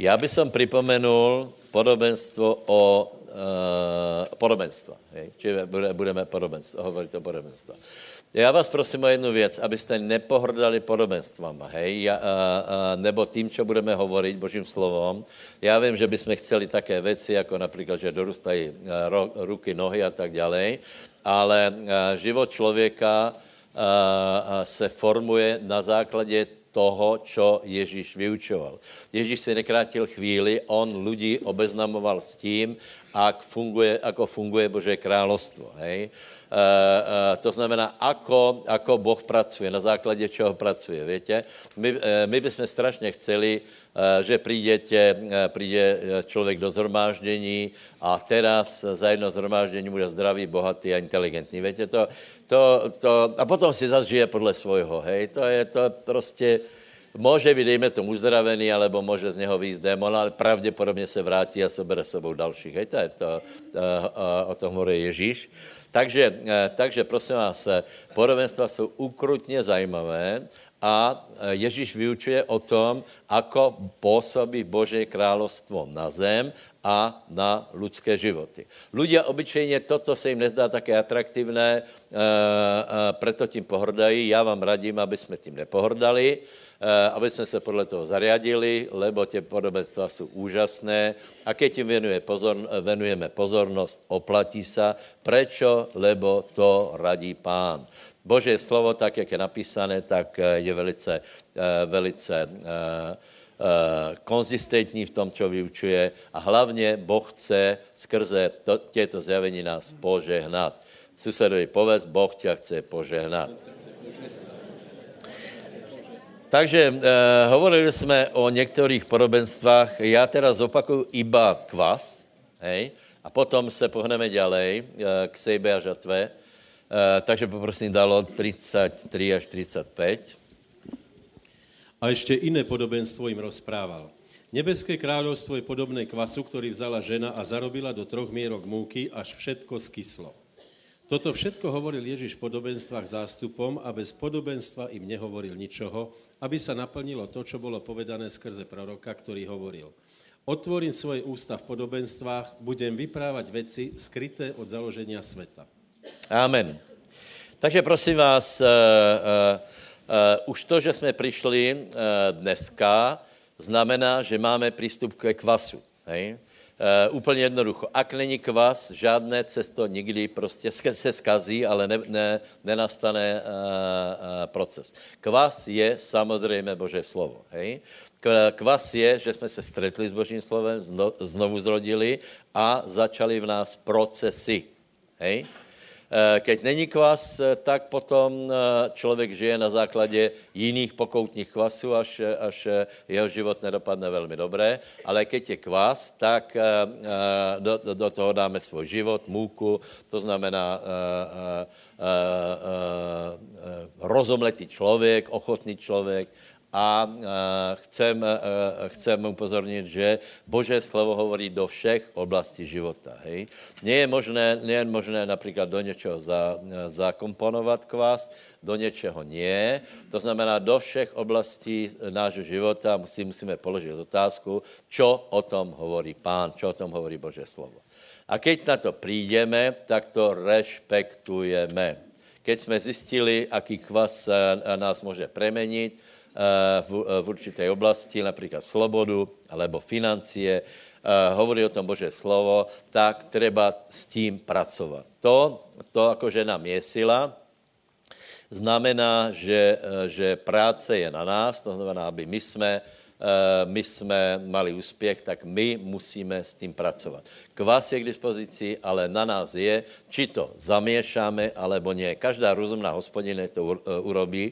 Já bych som pripomenul podobenstvo o podobenstva. Čiže budeme hovoriť o podobenstva. Já vás prosím o jednu věc, abyste nepohrdali podobenstvama, hej? Nebo tím, co budeme hovorit Božím slovom. Já vím, že bychom chceli také věci, jako například, že dorustají ruky, nohy a tak dále, ale život člověka se formuje na základě toho, čo Ježíš vyučoval. Ježíš si nekrátil chvíli, on ľudí obeznamoval s tím, ako funguje Božie kráľovstvo. Hej? To znamená, ako Boh pracuje, na základe čoho pracuje, viete? My by sme strašne chceli, že príde človek do zhromáždení a teraz za jedno zhromáždení bude zdravý, bohatý a inteligentný, viete? A potom si zase žije podľa svojho, hej? To proste... Môže byť, dejme tomu, uzdravený, alebo môže z neho výjsť démon, ale pravdepodobne se vrátí a sobere sebou dalších. Hej, to je to, o tom hovorí Ježíš. Takže prosím vás, podobenstva sú ukrutne zajímavé a Ježíš vyučuje o tom, ako pôsobí Božie kráľovstvo na zem a na ľudské životy. Ľudia obyčejne toto sa im nezdá také atraktívne, preto tým pohrdají. Ja vám radím, aby sme tým nepohrdali, aby sme sa podľa toho zariadili, lebo tie podobenstva sú úžasné a keď im venujeme pozornosť, oplatí sa. Prečo? Lebo to radí Pán. Božie slovo, tak jak je napísané, tak je velice konzistentní v tom, čo vyučuje a hlavne Boh chce skrze tieto zjavení nás požehnať. Susedovi povedz, Boh ťa chce požehnať. Takže hovorili sme o niektorých podobenstvách. Ja teraz opakuju iba kvas, hej? A potom sa pohneme ďalej k sejbe a žatve. Takže poprosím dalo 33 až 35. A ešte iné podobenstvo im rozprával. Nebeské kráľovstvo je podobné kvasu, ktorý vzala žena a zarobila do 3 mierok múky, až všetko skyslo. Toto všetko hovoril Ježiš v podobenstvách zástupom a bez podobenstva im nehovoril ničoho, aby sa naplnilo to, čo bolo povedané skrze proroka, ktorý hovoril. Otvorím svoje ústa v podobenstvách, budem vyprávať veci skryté od založenia sveta. Amen. Takže prosím vás, už to, že sme prišli dneska, znamená, že máme prístup k kvasu, hej? Úplně jednoducho. Ak není kvas, žádné cesto nikdy prostě se skazí, ale nenastane proces. Kvas je samozřejmě Božie slovo. Hej? Kvas je, že jsme se stretli s Božím slovem, znovu zrodili a začali v nás procesy. Hej? Keď není kvas, tak potom člověk žije na základě jiných pokoutních kvasů, až jeho život nedopadne velmi dobré. Ale keď je kvas, tak do toho dáme svůj život, múku, to znamená rozomletý člověk, ochotný člověk. A chcem upozorniť, že Božie slovo hovorí do všech oblastí života. Hej? Nie je možné napríklad do niečoho zakomponovať kvás, do niečoho nie. To znamená, do všech oblastí nášho života musíme položiť otázku, čo o tom hovorí Pán, čo o tom hovorí Božie slovo. A keď na to prídeme, tak to rešpektujeme. Keď sme zistili, aký kvas nás môže premeniť, v určitej oblasti, napríklad slobodu alebo financie, hovorí o tom Božie slovo, tak treba s tím pracovat. To akože nám je sila, znamená, že práce je na nás, to znamená, aby my jsme mali úspěch, tak my musíme s tím pracovat. Kvas je k dispozici, ale na nás je, či to zamiešáme, alebo nie. Každá rozumná hospodina to urobí.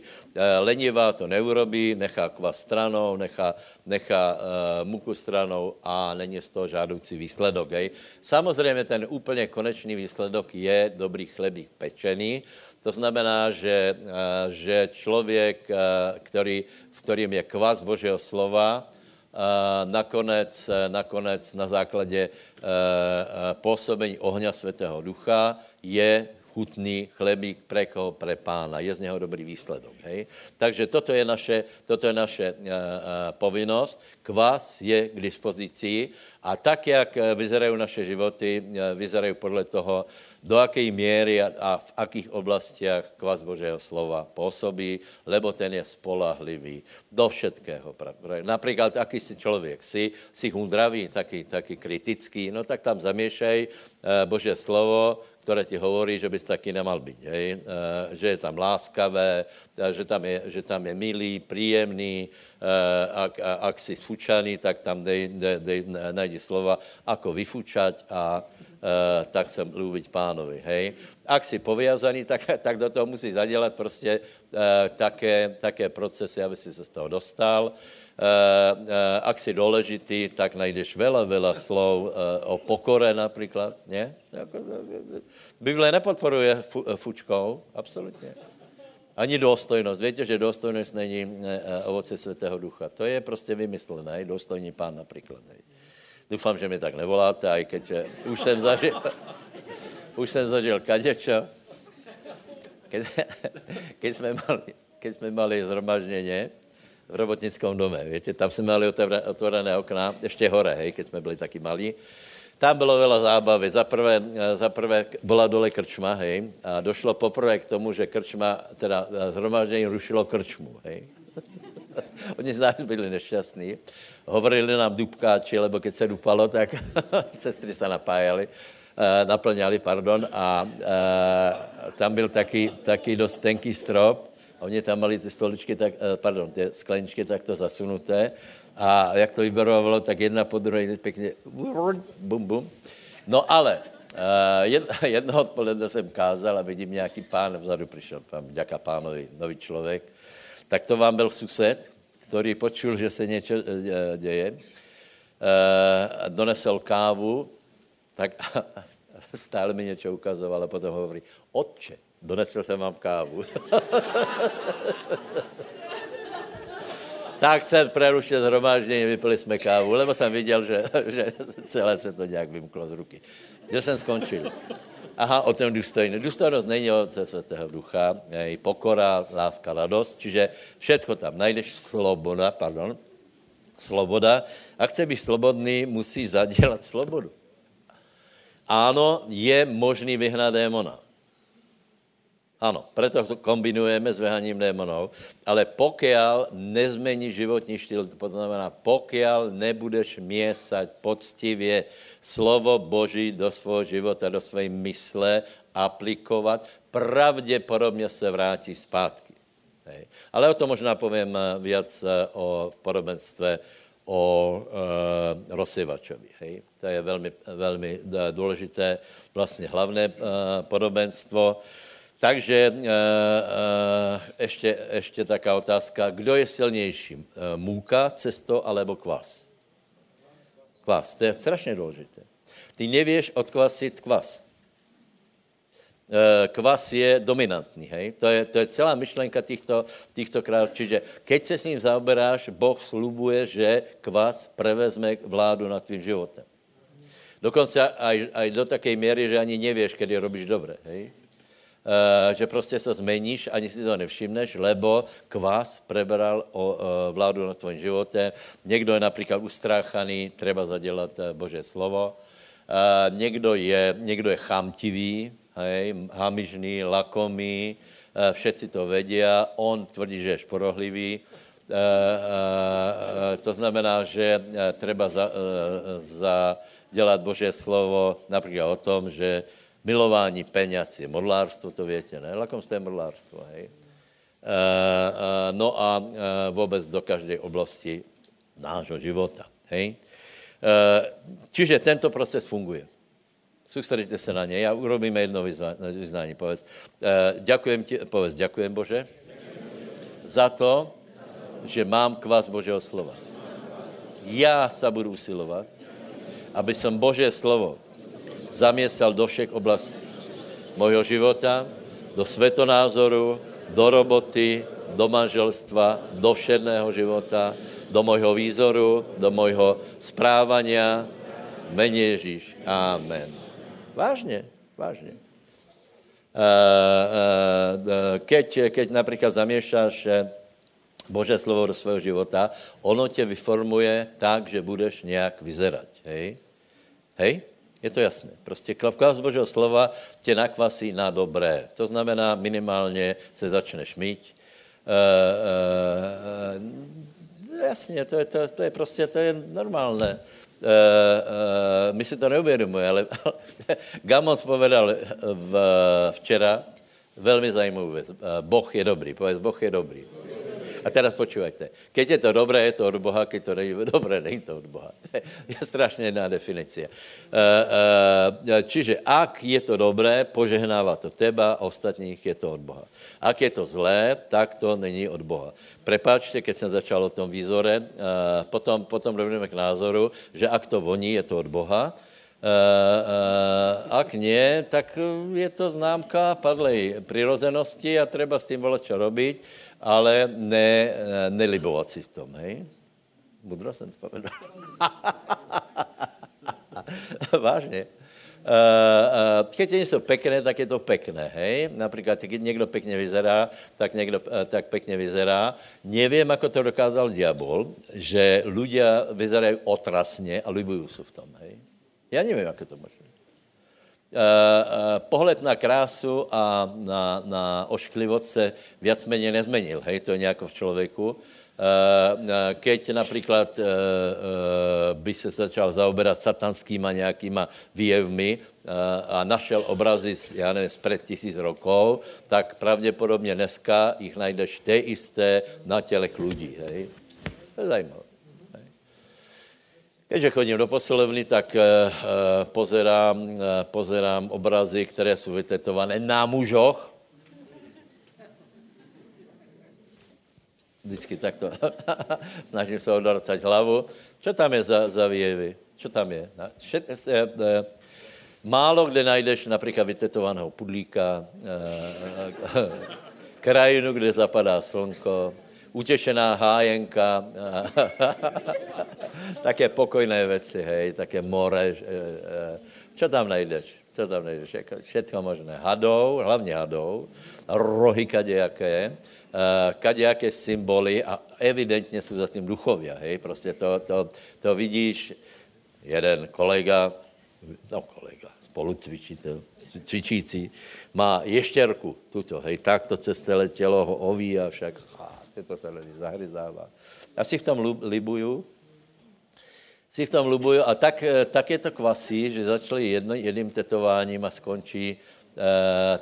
Lenivá to neurobí, nechá kvas stranou, nechá muku stranou a není z toho žádoucí výsledok. Hej. Samozřejmě ten úplně konečný výsledok je dobrý chlebík pečený. To znamená, že člověk, v kterým je kvas Božího slova, nakonec na základě pôsobení ohňa Svätého Ducha je chutný chlebík pre koho? Pre Pána. Je z neho dobrý výsledok. Hej? Takže toto je naše povinnosť. Kvas je k dispozici a tak, jak vyzerajú naše životy, vyzerajú podle toho, do akej miery a v akých oblastiach kvas Božého slova pôsobí, lebo ten je spolahlivý do všetkého. Napríklad, aký si človek, si hundravý, taký kritický, no tak tam zamiešaj Božie slovo, ktoré ti hovorí, že bys taký nemal byť. Hej? Že je tam láskavé, že tam je milý, príjemný, ak si sfučaný, tak tam nájdi slova, ako vyfučať a tak sa ľúbiť Pánovi, hej. Ak si poviazaný, tak do toho musí zadelať prostě také procesy, aby si sa z toho dostal. Ak si dôležitý, tak najdeš veľa, veľa slov o pokore napríklad, nie? Biblia nepodporuje fučkou, absolútne. Ani dôstojnosť. Viete, že dôstojnosť není ovoce Svätého Ducha. To je prostě vymyslené, dôstojný Pán napríklad, hej. Dúfam, že mi tak nevoláte, aj keď už som zažil kadečo. Keď sme mali zhromaždenie v robotnickom dome, viete, tam sme mali otvorené okna, ešte hore, hej, keď sme byli takí malí. Tam bylo veľa zábavy. Za prvé bola dole krčma, hej, a došlo poprvé k tomu, že krčma, teda zhromaždenie rušilo krčmu, hej. Oni z nás byli nešťastní. Hovorili nám dupkáči, lebo keď se dupalo, tak sestry se naplňali. A tam byl taky dost tenký strop. Oni tam mali ty stoličky, ty skleničky takto zasunuté. A jak to vyberovalo, tak jedna po druhé pěkně bum, bum. No ale jedno odpoledne jsem kázal a vidím nějaký pán vzadu přišel. Vďaka Pánovi, nový člověk. Tak to vám byl sused, který počul, že se něco děje, donesl kávu, tak stále mi něco ukazoval a potom hovorí, otče, donesl jsem vám kávu. Tak jsem prerušil zhromáždění, vypili jsme kávu, lebo jsem viděl, že celé se to nějak vymklo z ruky. Kde jsem skončil? Aha, o tom důstojný. Důstojnost není ovoce Svatého Ducha, je pokora, láska, radost, čiže všetko tam najdeš, sloboda. A chce být slobodný, musí zadělat slobodu. Ano, je možný vyhnat démona. Ano, preto to kombinujeme s vyhaním démonov, ale pokiaľ nezmení životní štýl, to znamená, pokiaľ nebudeš miesať poctivě slovo Boží do svého života, do své mysle aplikovat, pravděpodobně se vrátí zpátky. Hej. Ale o tom možná povím víc v podobenstve o rozsievačovi. Hej. To je velmi, velmi důležité, vlastně hlavné podobenstvo. Takže ještě taká otázka. Kdo je silnější? Múka, cesto, alebo kvas? Kvas. To je strašně důležité. Ty nevieš odkvasit kvas. Kvas je dominantní, hej? To je celá myšlenka týchto kráľov. Čiže keď se s ním zaoberáš, Boh slubuje, že kvas prevezme vládu nad tvým životem. Dokonce aj do takej miery, že ani nevieš, kedy robíš dobre, hej? Že prostě se změníš, ani si to nevšimneš, lebo kvas prebral vládu na tvém životě. Někdo je například ustráchaný, treba zadělat Boží slovo. Někdo je chamtivý, hej, hamižný, lakomý, všetci to vedia, on tvrdí, že je šporohlivý. To znamená, že treba zadělat Boží slovo například o tom, že milování peněz je modlárstvo, to větě, ne? Lakomství je modlárstvo, hej? No a vůbec do každé oblasti nášho života, hej? Čiže tento proces funguje. Soustředíte se na něj a urobíme jedno vyznání. Povedz, ďakujem Bože za to, že mám kvas Božího slova. Já se budu usilovat, aby som Boží slovo zamiesal do všech oblastí mojho života, do svetonázoru, do roboty, do manželstva, do všedného života, do mojho výzoru, do mojho správania. Mene Ježíš. Amen. Vážne, vážne. Keď napríklad zamiešaš Božie slovo do svojho života, ono te vyformuje tak, že budeš nejak vyzerať. Hej? Hej? Je to jasné. Prostě kvás Božího slova tě nakvasí na dobré. To znamená, minimálně se začneš mít. Jasně, to je prostě to je normálné. My si to neuvědomujeme, ale Gamons povedal včera velmi zajímavou věc. Boh je dobrý, povedz, Boh je dobrý. A teraz počúvajte. Keď je to dobré, je to od Boha, keď to není dobré, není to od Boha. To je strašne jedná definícia. Čiže ak je to dobré, požehnáva to teba, ostatních je to od Boha. Ak je to zlé, tak to není od Boha. Prepáčte, keď som začal o tom výzore, potom dojdeme k názoru, že ak to voní, je to od Boha. Ak nie, tak je to známka padlej prirozenosti a treba s tým volať, čo robiť, ale nelibovat si v tom, hej? Mudro jsem to povedal. Vážně. Keď je něco pekné, tak je to pekné, hej? Například, když někdo pekně vyzerá, tak někdo tak pekně vyzerá. Nevím, ako to dokázal diabol, že ľudia vyzerají otrasně a libují se v tom, hej? Já nevím, ako to možné. Pohled na krásu a na ošklivost se viac méně nezmenil, hej, to je nejako v človeku. Keď napríklad by se začal zaoberať satanskýma nejakýma výjevmi a našel obrazy, ja neviem, spred 1000 rokov, tak pravděpodobně dneska ich najdeš te isté na tělech ľudí, hej. To je zajímavé. Keďže chodím do posilovny, tak pozerám obrazy, které jsou vytetované na mužoch. Vždycky takto. Snažím se odvracať hlavu. Čo tam je za výjevy? Čo tam je? Málo kde najdeš například vytetovaného pudlíka, krajinu, kde zapadá slunko, utěšená hájenka, také pokojné věci, hej, také more. Čo tam najdeš? Co tam najdeš? Všetko možné. Hadou, hlavně hadou, rohy kadejaké, kadejaké symboly a evidentně jsou za tím duchovia, hej, prostě to vidíš. Jeden kolega, spolucvičící, má ještěrku, tuto, hej, takto cez celé tělo ho oví a však... to se lidi zahryzává. A si v tom lubuju a tak je to kvasí, že začali jedným tetováním a skončí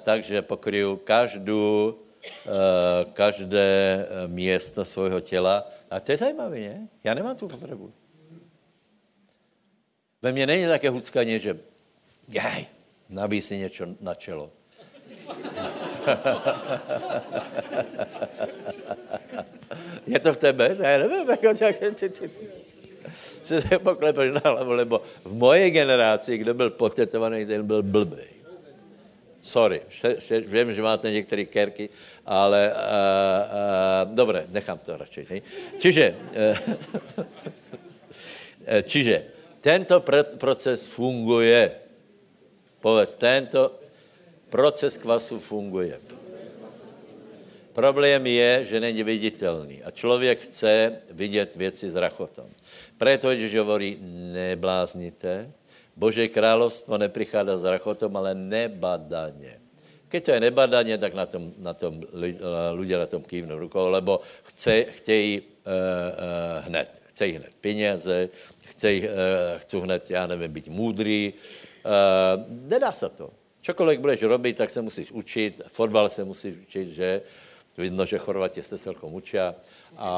takže pokryju každé město svojho těla. A to je zajímavé, ne? Já nemám tu potřebu. Ve mně není také huckaně, že nabíj si něco na čelo. Je to v tebe? Ne, nevím, jako se poklepeš na hlavu, lebo v mojej generaci, kdo byl potetovaný, ten byl blbej. Sorry, vím, že máte některé kerky, ale dobré, nechám to radši. Ne? Čiže tento proces funguje. Povedz, tento proces kvasu funguje. Problém je, že není viditelný a člověk chce vidět věci s rachotom. Preto Ježíš hovorí, nebláznite, Božie kráľovstvo neprichádá s rachotom, ale nebadanie. Keď to je nebadanie, tak na tom ľudia na tom kývnou rukou, lebo chtějí hned. Chcejí hned peněze, chcú hned, já nevím, být múdrý. Nedá se to. Čokoliv budeš robit, tak se musíš učit, fotbal se musíš učit, že? Vidno, že Chorvati se celkom učia a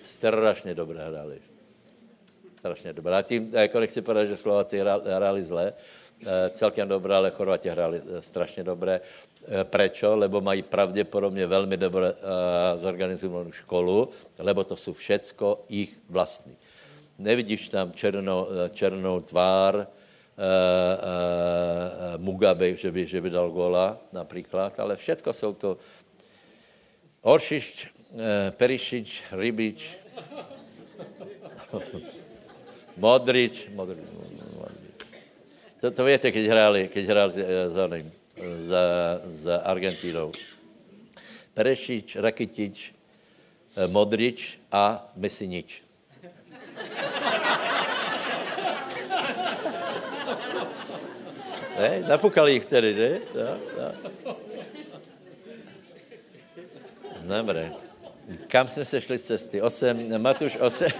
strašně dobré hráli. Strašně dobré. A tím, jako nechci povedať, že Slováci hráli zle, celkem dobré, ale Chorvati hráli strašně dobré. Prečo? Lebo mají pravděpodobně velmi dobré zorganizovanou školu, lebo to jsou všecko ich vlastní. Nevidíš tam černou tvár, Mugabe, že by dal góla napríklad, ale všetko sú to Oršič, Perišič, Rybič, Modrič. To viete, keď hrali za Argentínou. Perešič, Rakitič, Modrič a Mesinič. Ne? Napukali ich vtedy, že? No. Dobre. Kam sme se šli z cesty? Matúš 8:15.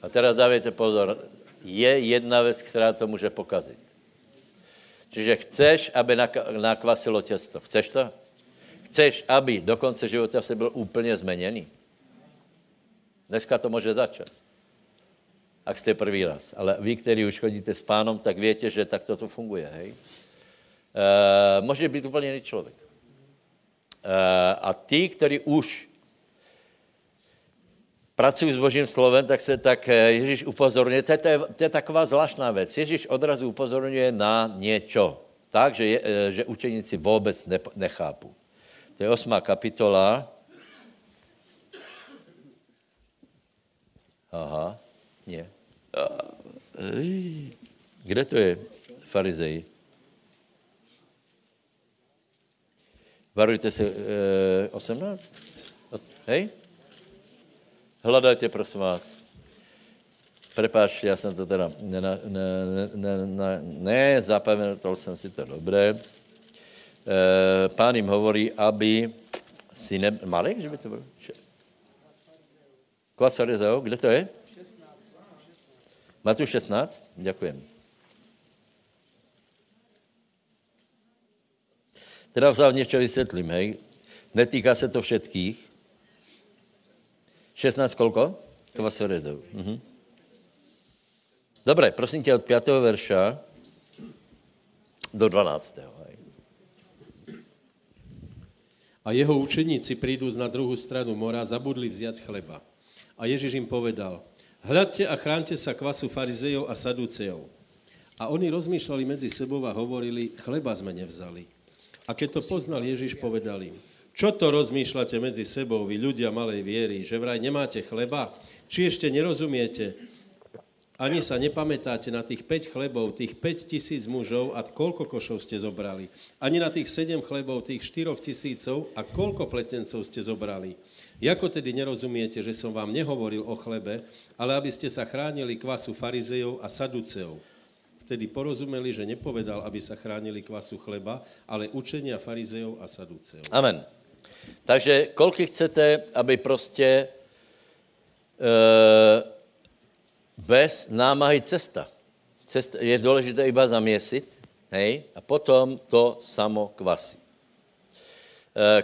A teraz dávajte pozor. Je jedna vec, ktorá to môže pokazit. Čiže chceš, aby nakvasilo těsto. Chceš to? Chceš, aby do konce života si byl úplně zmeněný. Dneska to může začat. Ak jste prvý raz. Ale vy, který už chodíte s pánom, tak větě, že tak toto funguje. Hej? Může být úplně jiný člověk. A ty, který už pracují s Božím slovem, tak Ježíš upozorňuje. To je taková zvláštná věc. Ježíš odrazu upozorňuje na něco. Takže že učeníci vůbec nechápu. To je 8. kapitola. Aha, nie. Kde to je? Farizeji. Varujte se 18? Hej? Hľadajte, prosím vás. Prepáčte, ja som to teda nezapamätal som si to dobré. Pán im hovorí, aby si ne... Malek, že by to bolo? Kvas farizeo, kde to je? 16. Matúš 16, ďakujem. Teda vzal niečo vysvetlím, hej. Netýká sa to všetkých. 16 koľko? Kvas farizeo. Dobre, prosím ťa od 5. verša do 12. A jeho učeníci prídu na druhú stranu mora, zabudli vziať chleba. A Ježiš im povedal, hľadte a chránte sa kvasu farizejov a saducejov. A oni rozmýšľali medzi sebou a hovorili, chleba sme nevzali. A keď to poznal Ježiš, povedal im, čo to rozmýšľate medzi sebou, vy ľudia malej viery, že vraj nemáte chleba? Či ešte nerozumiete? Ani sa nepamätáte na tých 5 chlebov, tých 5 000 mužov a koľko košov ste zobrali. Ani na tých 7 chlebov, tých 4 000 a koľko pletencov ste zobrali. Jako tedy nerozumiete, že som vám nehovoril o chlebe, ale aby ste sa chránili kvasu farizejov a saduceov. Vtedy porozumeli, že nepovedal, aby sa chránili kvasu chleba, ale učenia farizejov a saduceov. Amen. Takže koľko chcete, aby proste... Bez námahy cesta. Je dôležité iba zamiesiť, hej? A potom to samo kvasí.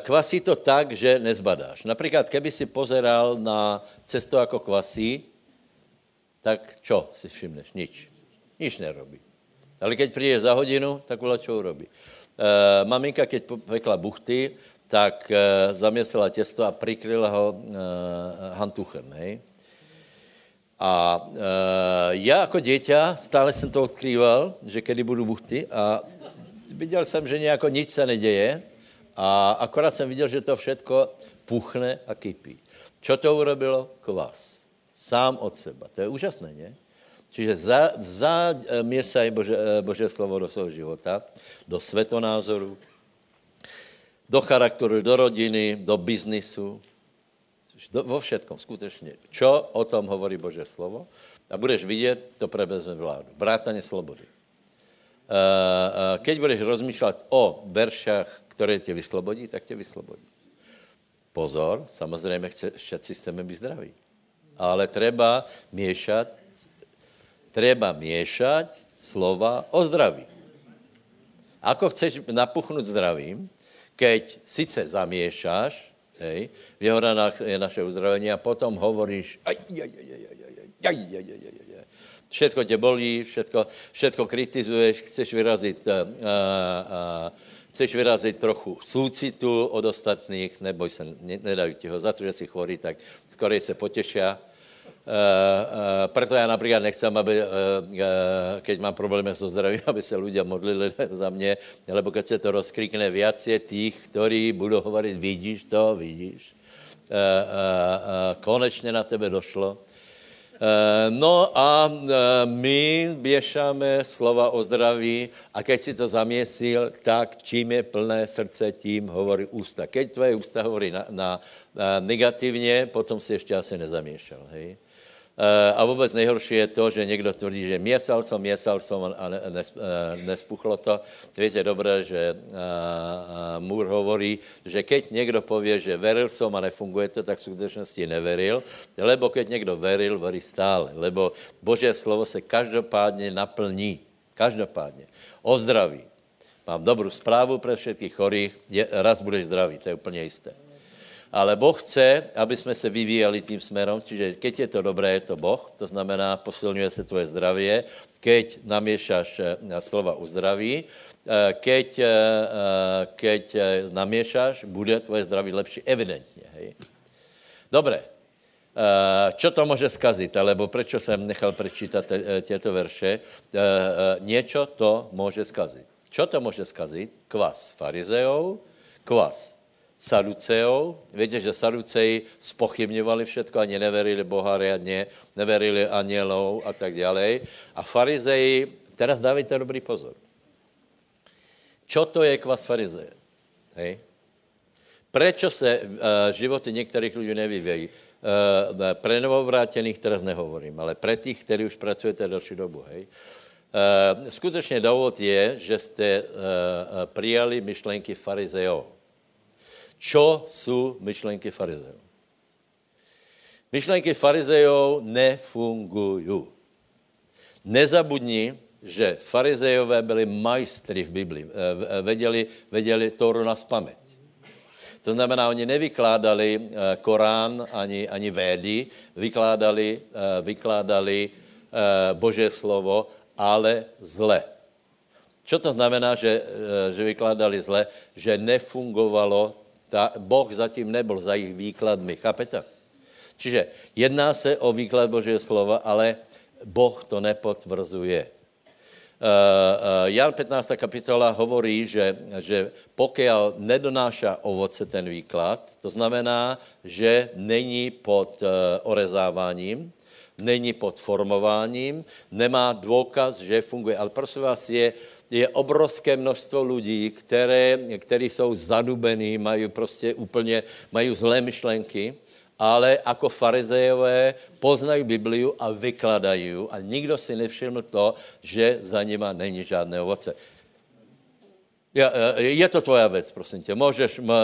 Kvasí to tak, že nezbadáš. Napríklad, keby si pozeral na cesto, ako kvasí, tak čo si všimneš? Nič. Nič nerobí. Ale keď prídeš za hodinu, tak voľa čo urobí. Maminka, keď pekla buchty, tak zamiesila testo a prikryla ho hantuchem, hej? A ja ako dieťa stále som to odkrýval, že kedy budú buchty a videl som, že nejako nič sa nedeje a akorát som videl, že to všetko puchne a kypí. Čo to urobilo? Kvas. Sám od seba. To je úžasné, nie? Čiže zamiešaj Božie slovo do svojho života, do svetonázoru, do charakteru, do rodiny, do biznisu, vo všetkom, skutečne. Čo o tom hovorí Božie slovo? A budeš vidieť, to prevezme vládu. Vrátanie slobody. Keď budeš rozmýšľať o veršach, ktoré te vyslobodí, tak te vyslobodí. Pozor, samozrejme, všetci chceme byť zdraví. Ale treba miešať slova o zdraví. Ako chceš napuchnúť zdravím, keď sice zamiešaš, hej, vyhoda je naše uzdravenie a potom hovoríš aj. Všetko te bolí, všetko kritizuješ, chceš vyraziť trochu súcitu od ostatných, neboj sa, nedajú ti ho za to, že si chorý, tak skorej sa potešia. Preto ja napríklad nechcem, aby, keď mám problémy so zdravím, aby sa ľudia modlili za mne, lebo keď sa to rozkrikne viac je tých, ktorí budú hovoriť, vidíš to, konečne na tebe došlo. No a my věšáme slova o zdraví a keď si to zamiesil, tak čím je plné srdce, tím hovorí ústa. Keď tvoje ústa hovorí na negativně, potom si ještě asi nezamiešal, hej? A vůbec nejhorší je to, že někdo tvrdí, že měsal jsem a nespuchlo to. Víte dobré, že Moore hovorí, že keď někdo pově, že veril jsem a nefunguje to, tak v skutečnosti neveril, lebo keď někdo veril, verí stále, lebo Božie slovo se každopádně naplní, každopádně. Ozdraví. Mám dobrou zprávu pro všetkých chorých, raz budeš zdravý, to je úplně jisté. Ale Boh chce, aby jsme se vyvíjeli tím směrem, čiže keď je to dobré, je to Boh, to znamená, posilňuje se tvoje zdravie, keď namiešaš slova o zdraví, keď namiešaš, bude tvoje zdraví lepší, evidentně. Hej. Dobré, čo to může zkazit, alebo prečo jsem nechal prečítat těto verše, něco to může zkazit. Čo to může zkazit? Kvas farizeou, kvas Saduceou. Viete, že Saduceji spochybňovali všetko, ani neverili Boha riadne, neverili anielov a tak ďalej. A farizeji, teraz dávajte dobrý pozor. Čo to je kvas farizeje? Hej. Prečo sa životy niektorých ľudí nevyvíjajú? Pre novovrátených teraz nehovorím, ale pre tých, ktorí už pracujete dlhšiu dobu, hej. Skutečne dôvod je, že ste prijali myšlenky farizejov. Čo sú myšlenky farizejov? Myšlenky farizejov nefungujú. Nezabudni, že farizejové byli majstri v Biblii. Vedeli Tóru naspamäť. To znamená, oni nevykládali Korán ani Védy, vykládali Božie slovo, ale zle. Čo to znamená, že vykládali zle? Že nefungovalo. Boh zatím nebyl za jejich výkladmi, chápete? Čiže jedná se o výklad Božího slova, ale Boh to nepotvrzuje. Ján 15. kapitola hovorí, že pokiaľ nedonáša ovoce ten výklad, to znamená, že není pod orezáváním, není pod formováním, nemá důkaz, že funguje. Ale prosím vás, je obrovské množstvo lidí, kteří jsou zadubení, mají prostě úplně, mají zlé myšlenky, ale jako farizejové poznají Bibliu a vykladají a nikdo si nevšiml to, že za nima není žádné ovoce. Je to tvoja vec, prosím tě.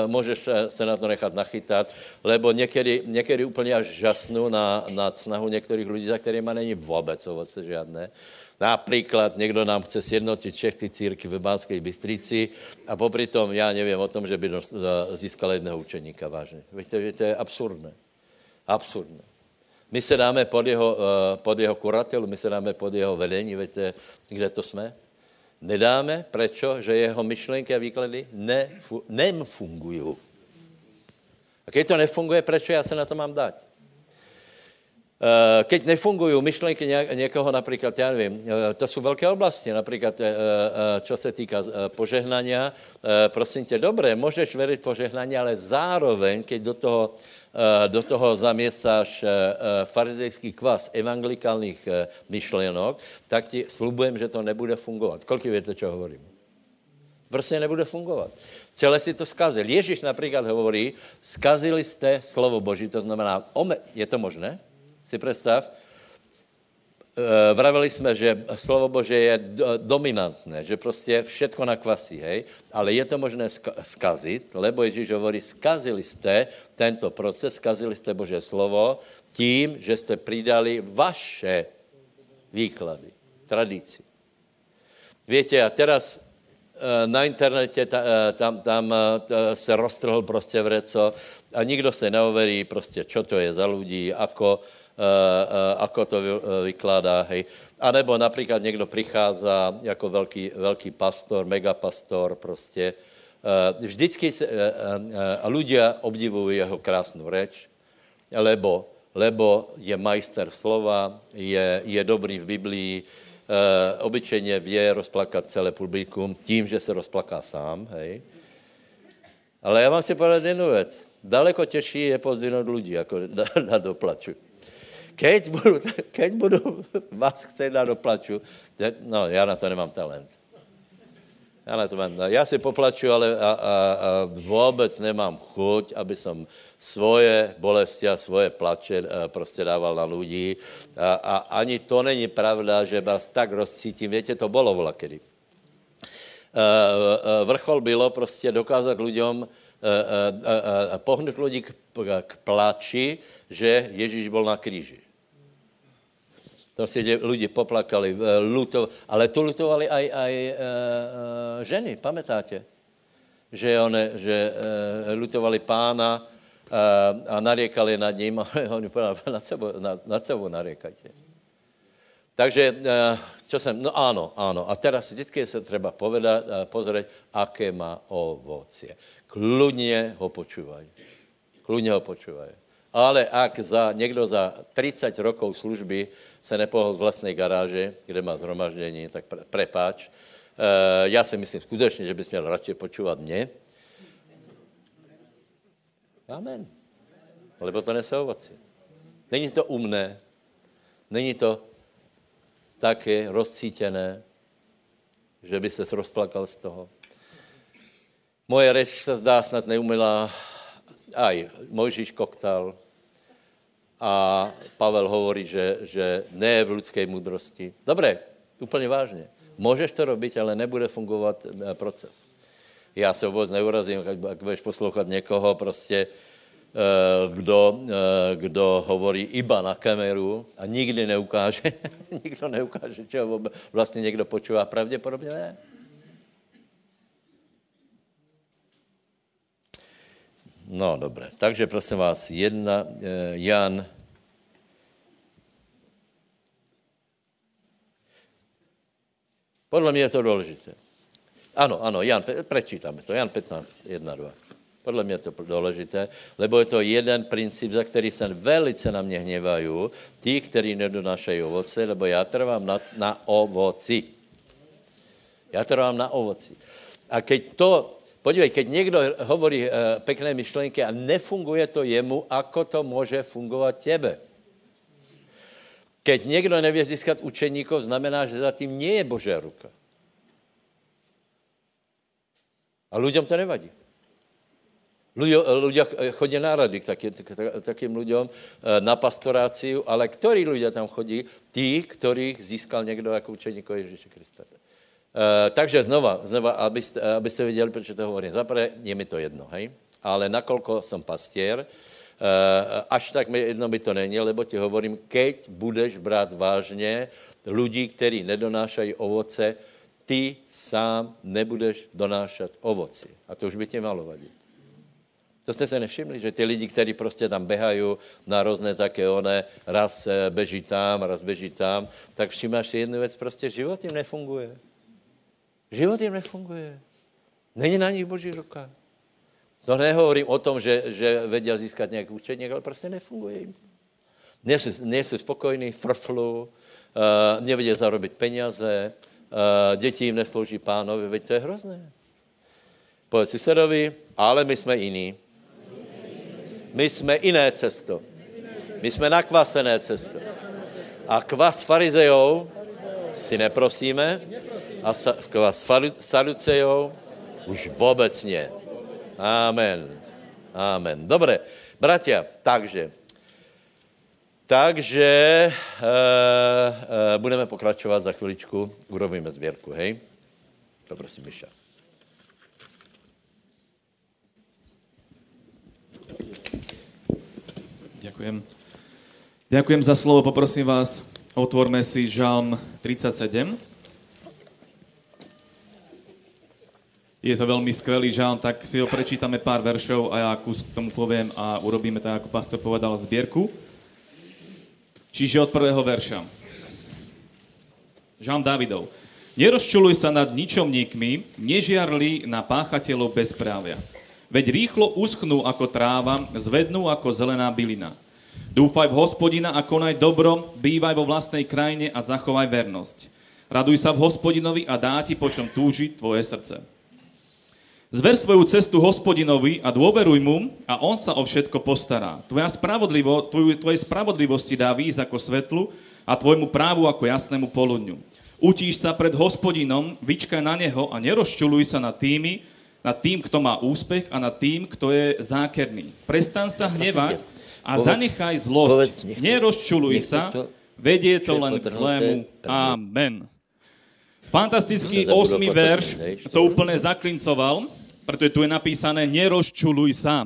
Můžeš se na to nechat nachytat, lebo někdy úplně až žasnu na snahu některých lidí, za kterýma není vůbec ovoce žádné. Například někdo nám chce sjednotit všechny círky v Banské Bystrici a popri tom já nevím o tom, že by získal jednoho učeníka, vážně. Víte, že to je absurdné. Absurdné. My se dáme pod jeho kuratelu, my se dáme pod jeho vedení, víte, kde to jsme? Nedáme, prečo? Že jeho myšlenky a výklady nefungujú. A keď to nefunguje, prečo ja sa na to mám dať? Keď nefungujú myšlenky niekoho, napríklad, ja neviem, to sú veľké oblasti, napríklad, čo sa týka požehnania, prosím te, dobre, môžeš veriť požehnanie, ale zároveň, keď do toho zamiestáš farizejský kvas evangelikálnych myšlenok, tak ti sľubujem, že to nebude fungovať. Koľko viete, čo hovorím? Prostě nebude fungovat. Celé si to skazil. Ježiš napríklad hovorí, skazili ste slovo Boží, to znamená, je to možné? Si predstav, vraveli jsme, že slovo Bože je dominantné, že prostě všetko nakvasí, hej, ale je to možné skazit, lebo Ježíš hovorí, skazili jste tento proces, skazili jste Bože slovo tím, že jste pridali vaše výklady, tradici. Viete, a teraz na internete tam se roztrhl prostě vreco a nikdo se neoverí prostě, čo to je za ľudí, ako to vykládá, hej. A nebo napríklad niekto prichádza ako veľký pastor, megapastor prostě. Vždycky ľudia obdivujú jeho krásnu reč, lebo je majster slova, je dobrý v Biblii, obyčejne vie rozplakať celé publikum tím, že se rozplaká sám, hej. Ale ja vám si povedať jednu vec. Daleko těžší je pozdvihnúť ľudí, ako dať do plaču. Keď budú vás chcieť dať do plaču, no ja na to nemám talent. Ja si poplaču, ale vôbec nemám chuť, aby som svoje bolesti a svoje plače prostě dával na ľudí. A ani to není pravda, že vás tak rozcítím. Viete, to bolo vlakedy. Vrchol bylo prostě dokázat ľuďom pohnout ľudí k plači, že Ježíš byl na kríži. Tam si ľudia poplakali, ale to lutovali aj ženy, pamätáte? Že lutovali pána a nariekali nad ním a oni povedali, nad sebou nariekajte. Takže, no áno. A teraz vždycky sa treba pozrieť, aké má ovocie. Kľudne ho počúvaj. Ale ak niekto za 30 rokov služby se nepohol z vlastnej garáže, kde má zhromaždenie, tak prepáč. Ja si myslím skutečne, že bys měl radšej počúvať mne. Amen. Lebo to nese ovoci. Není to umné, není to také rozcítené, že by ses rozplakal z toho. Moje reč sa zdá snad neumilá, aj Mojžiš koktal a Pavel hovorí, že ne v ľudskej múdrosti. Dobre, úplne vážne. Môžeš to robiť, ale nebude fungovať proces. Ja sa vôbec neurazím, ak budeš poslouchat niekoho prostě, kdo hovorí iba na kameru a nikdy neukáže, nikdo neukáže, čo vlastne niekto počúva. Pravdepodobne ne. No, dobré. Takže, prosím vás, Ján. Podle mě je to důležité. Ano, Ján, prečítame to. Ján 15, 1, 2. Podle mě je to důležité, lebo je to jeden princip, za který se velice na mě hněvají tí, kteří nedonášají ovoce, lebo já trvám na ovoci. A keď to... Podívej, keď niekto hovorí pekné myšlenky a nefunguje to jemu, ako to môže fungovať tebe? Keď niekto nevie získať učeníkov, znamená, že za tým nie je Božia ruka. A ľuďom to nevadí. Ľudia chodí na rady k takým ľuďom na pastoráciu, ale ktorí ľudia tam chodí? Tí, ktorých získal niekto ako učeníkov Ježiša Krista. Takže znova, aby ste vedeli, prečo to hovorím. Zaprvé, je mi to jedno, hej? Ale nakoľko som pastier, až tak jedno by to není, lebo ti hovorím, keď budeš brať vážne ľudí, ktorí nedonášajú ovoce, ty sám nebudeš donášať ovoci. A to už by ti malo vadiť. To ste sa nevšimli, že tí lidi, ktorí proste tam behajú na rôzne také one, raz beží tam, tak všimáš si jednu vec, proste život im nefunguje. Život jim nefunguje. Není na nich Boží ruka. To nehovorím o tom, že vedia získať nejaký učeník, ale prostě nefunguje jim. Nie sú spokojní, frflu, nevedia zarobiť peniaze, deti jim neslouží pánovi, veď to je hrozné. Povedz susedovi, ale my jsme jiní. My jsme jiné cesto. My jsme nakvasené cesto. A kvas farizejov si neprosíme, a s Saducejou už vôbec nie. Amen. Dobre, bratia, takže budeme pokračovať za chvíličku, urobíme zbierku, hej? Poprosím, Miša. Ďakujem za slovo, poprosím vás, otvorme si Žalm 37. Je to veľmi skvelý žalm, tak si ho prečítame pár veršov a ja kus k tomu poviem a urobíme tak, ako pastor povedal, zbierku. Čiže od prvého verša. Žalm Dávidov. Nerozčuluj sa nad ničomníkmi, nežiarli na páchateľov bezprávia. Veď rýchlo uschnú ako tráva, zvednú ako zelená bylina. Dúfaj v Hospodina a konaj dobro, bývaj vo vlastnej krajine a zachovaj vernosť. Raduj sa v Hospodinovi a dá ti, po čom túži tvoje srdce. Zver svoju cestu Hospodinovi a dôveruj mu a on sa o všetko postará. Tvojej spravodlivosti dá výjsť ako svetlu a tvojmu právu ako jasnému poludňu. Utíš sa pred Hospodinom, vyčkaj na neho a nerozčuľuj sa nad tým, kto má úspech a nad tým, kto je zákerný. Prestan sa hnevať a zanechaj zlosť. Nerozčuľuj sa, vedie to len k zlému. Amen. Fantastický 8. verš, to úplne zaklincoval, pretože tu je napísané nerozčuľuj sa.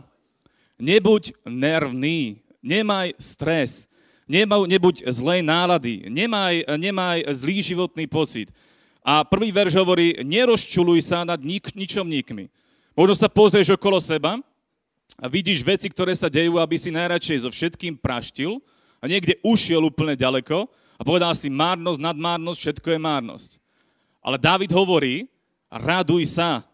Nebuď nervný, nemaj stres, nebuď zlej nálady, nemaj zlý životný pocit. A prvý verš hovorí nerozčuľuj sa nad ničomníkmi. Možno sa pozrieš okolo seba a vidíš veci, ktoré sa dejú, aby si najradšej so všetkým praštil a niekde ušiel úplne ďaleko a povedal si márnosť, nadmárnosť, všetko je márnosť. Ale Dávid hovorí, raduj sa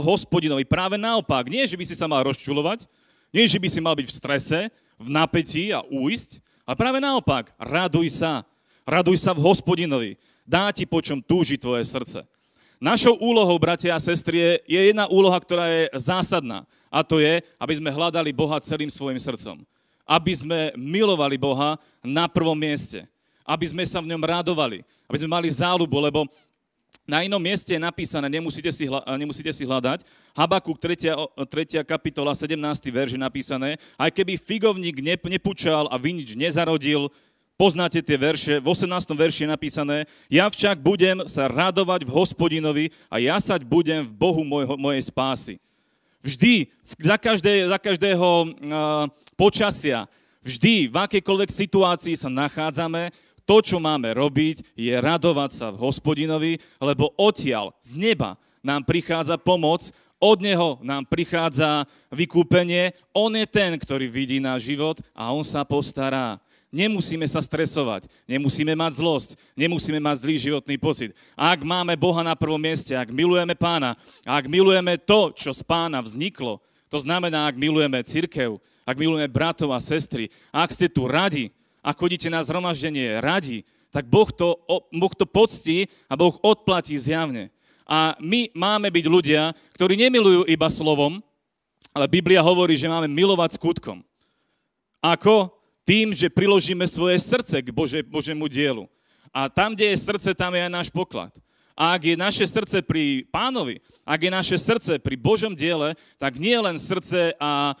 v Hospodinovi. Práve naopak, nie, že by si sa mal rozčuľovať, nie, že by si mal byť v strese, v napätí a újsť, ale práve naopak, raduj sa v Hospodinovi. Dá ti po čom túži tvoje srdce. Našou úlohou, bratia a sestry, je jedna úloha, ktorá je zásadná. A to je, aby sme hľadali Boha celým svojim srdcom. Aby sme milovali Boha na prvom mieste. Aby sme sa v ňom radovali. Aby sme mali záľubu, lebo na inom mieste je napísané, nemusíte si hľadať. Habakuk 3. kapitola, 17. verš je napísané. Aj keby figovník nepučal a vinič nezarodil, poznáte tie verše, v 18. verši je napísané, ja však budem sa radovať v Hospodinovi a jasať budem v Bohu mojej spásy. Vždy, za každého počasia, vždy, v akejkoľvek situácii sa nachádzame, to, čo máme robiť, je radovať sa v Hospodinovi, lebo odtiaľ, z neba, nám prichádza pomoc, od neho nám prichádza vykúpenie, on je ten, ktorý vidí náš život a on sa postará. Nemusíme sa stresovať, nemusíme mať zlosť, nemusíme mať zlý životný pocit. Ak máme Boha na prvom mieste, ak milujeme Pána, ak milujeme to, čo z Pána vzniklo, to znamená, ak milujeme cirkev, ak milujeme bratov a sestry, ak ste tu radi, ak chodíte na zhromaždenie radi, tak Boh to poctí a Boh odplatí zjavne. A my máme byť ľudia, ktorí nemilujú iba slovom, ale Biblia hovorí, že máme milovať skutkom. Ako? Tým, že priložíme svoje srdce k Božiemu dielu. A tam, kde je srdce, tam je aj náš poklad. A ak je naše srdce pri Pánovi, ak je naše srdce pri Božom diele, tak nie len srdce a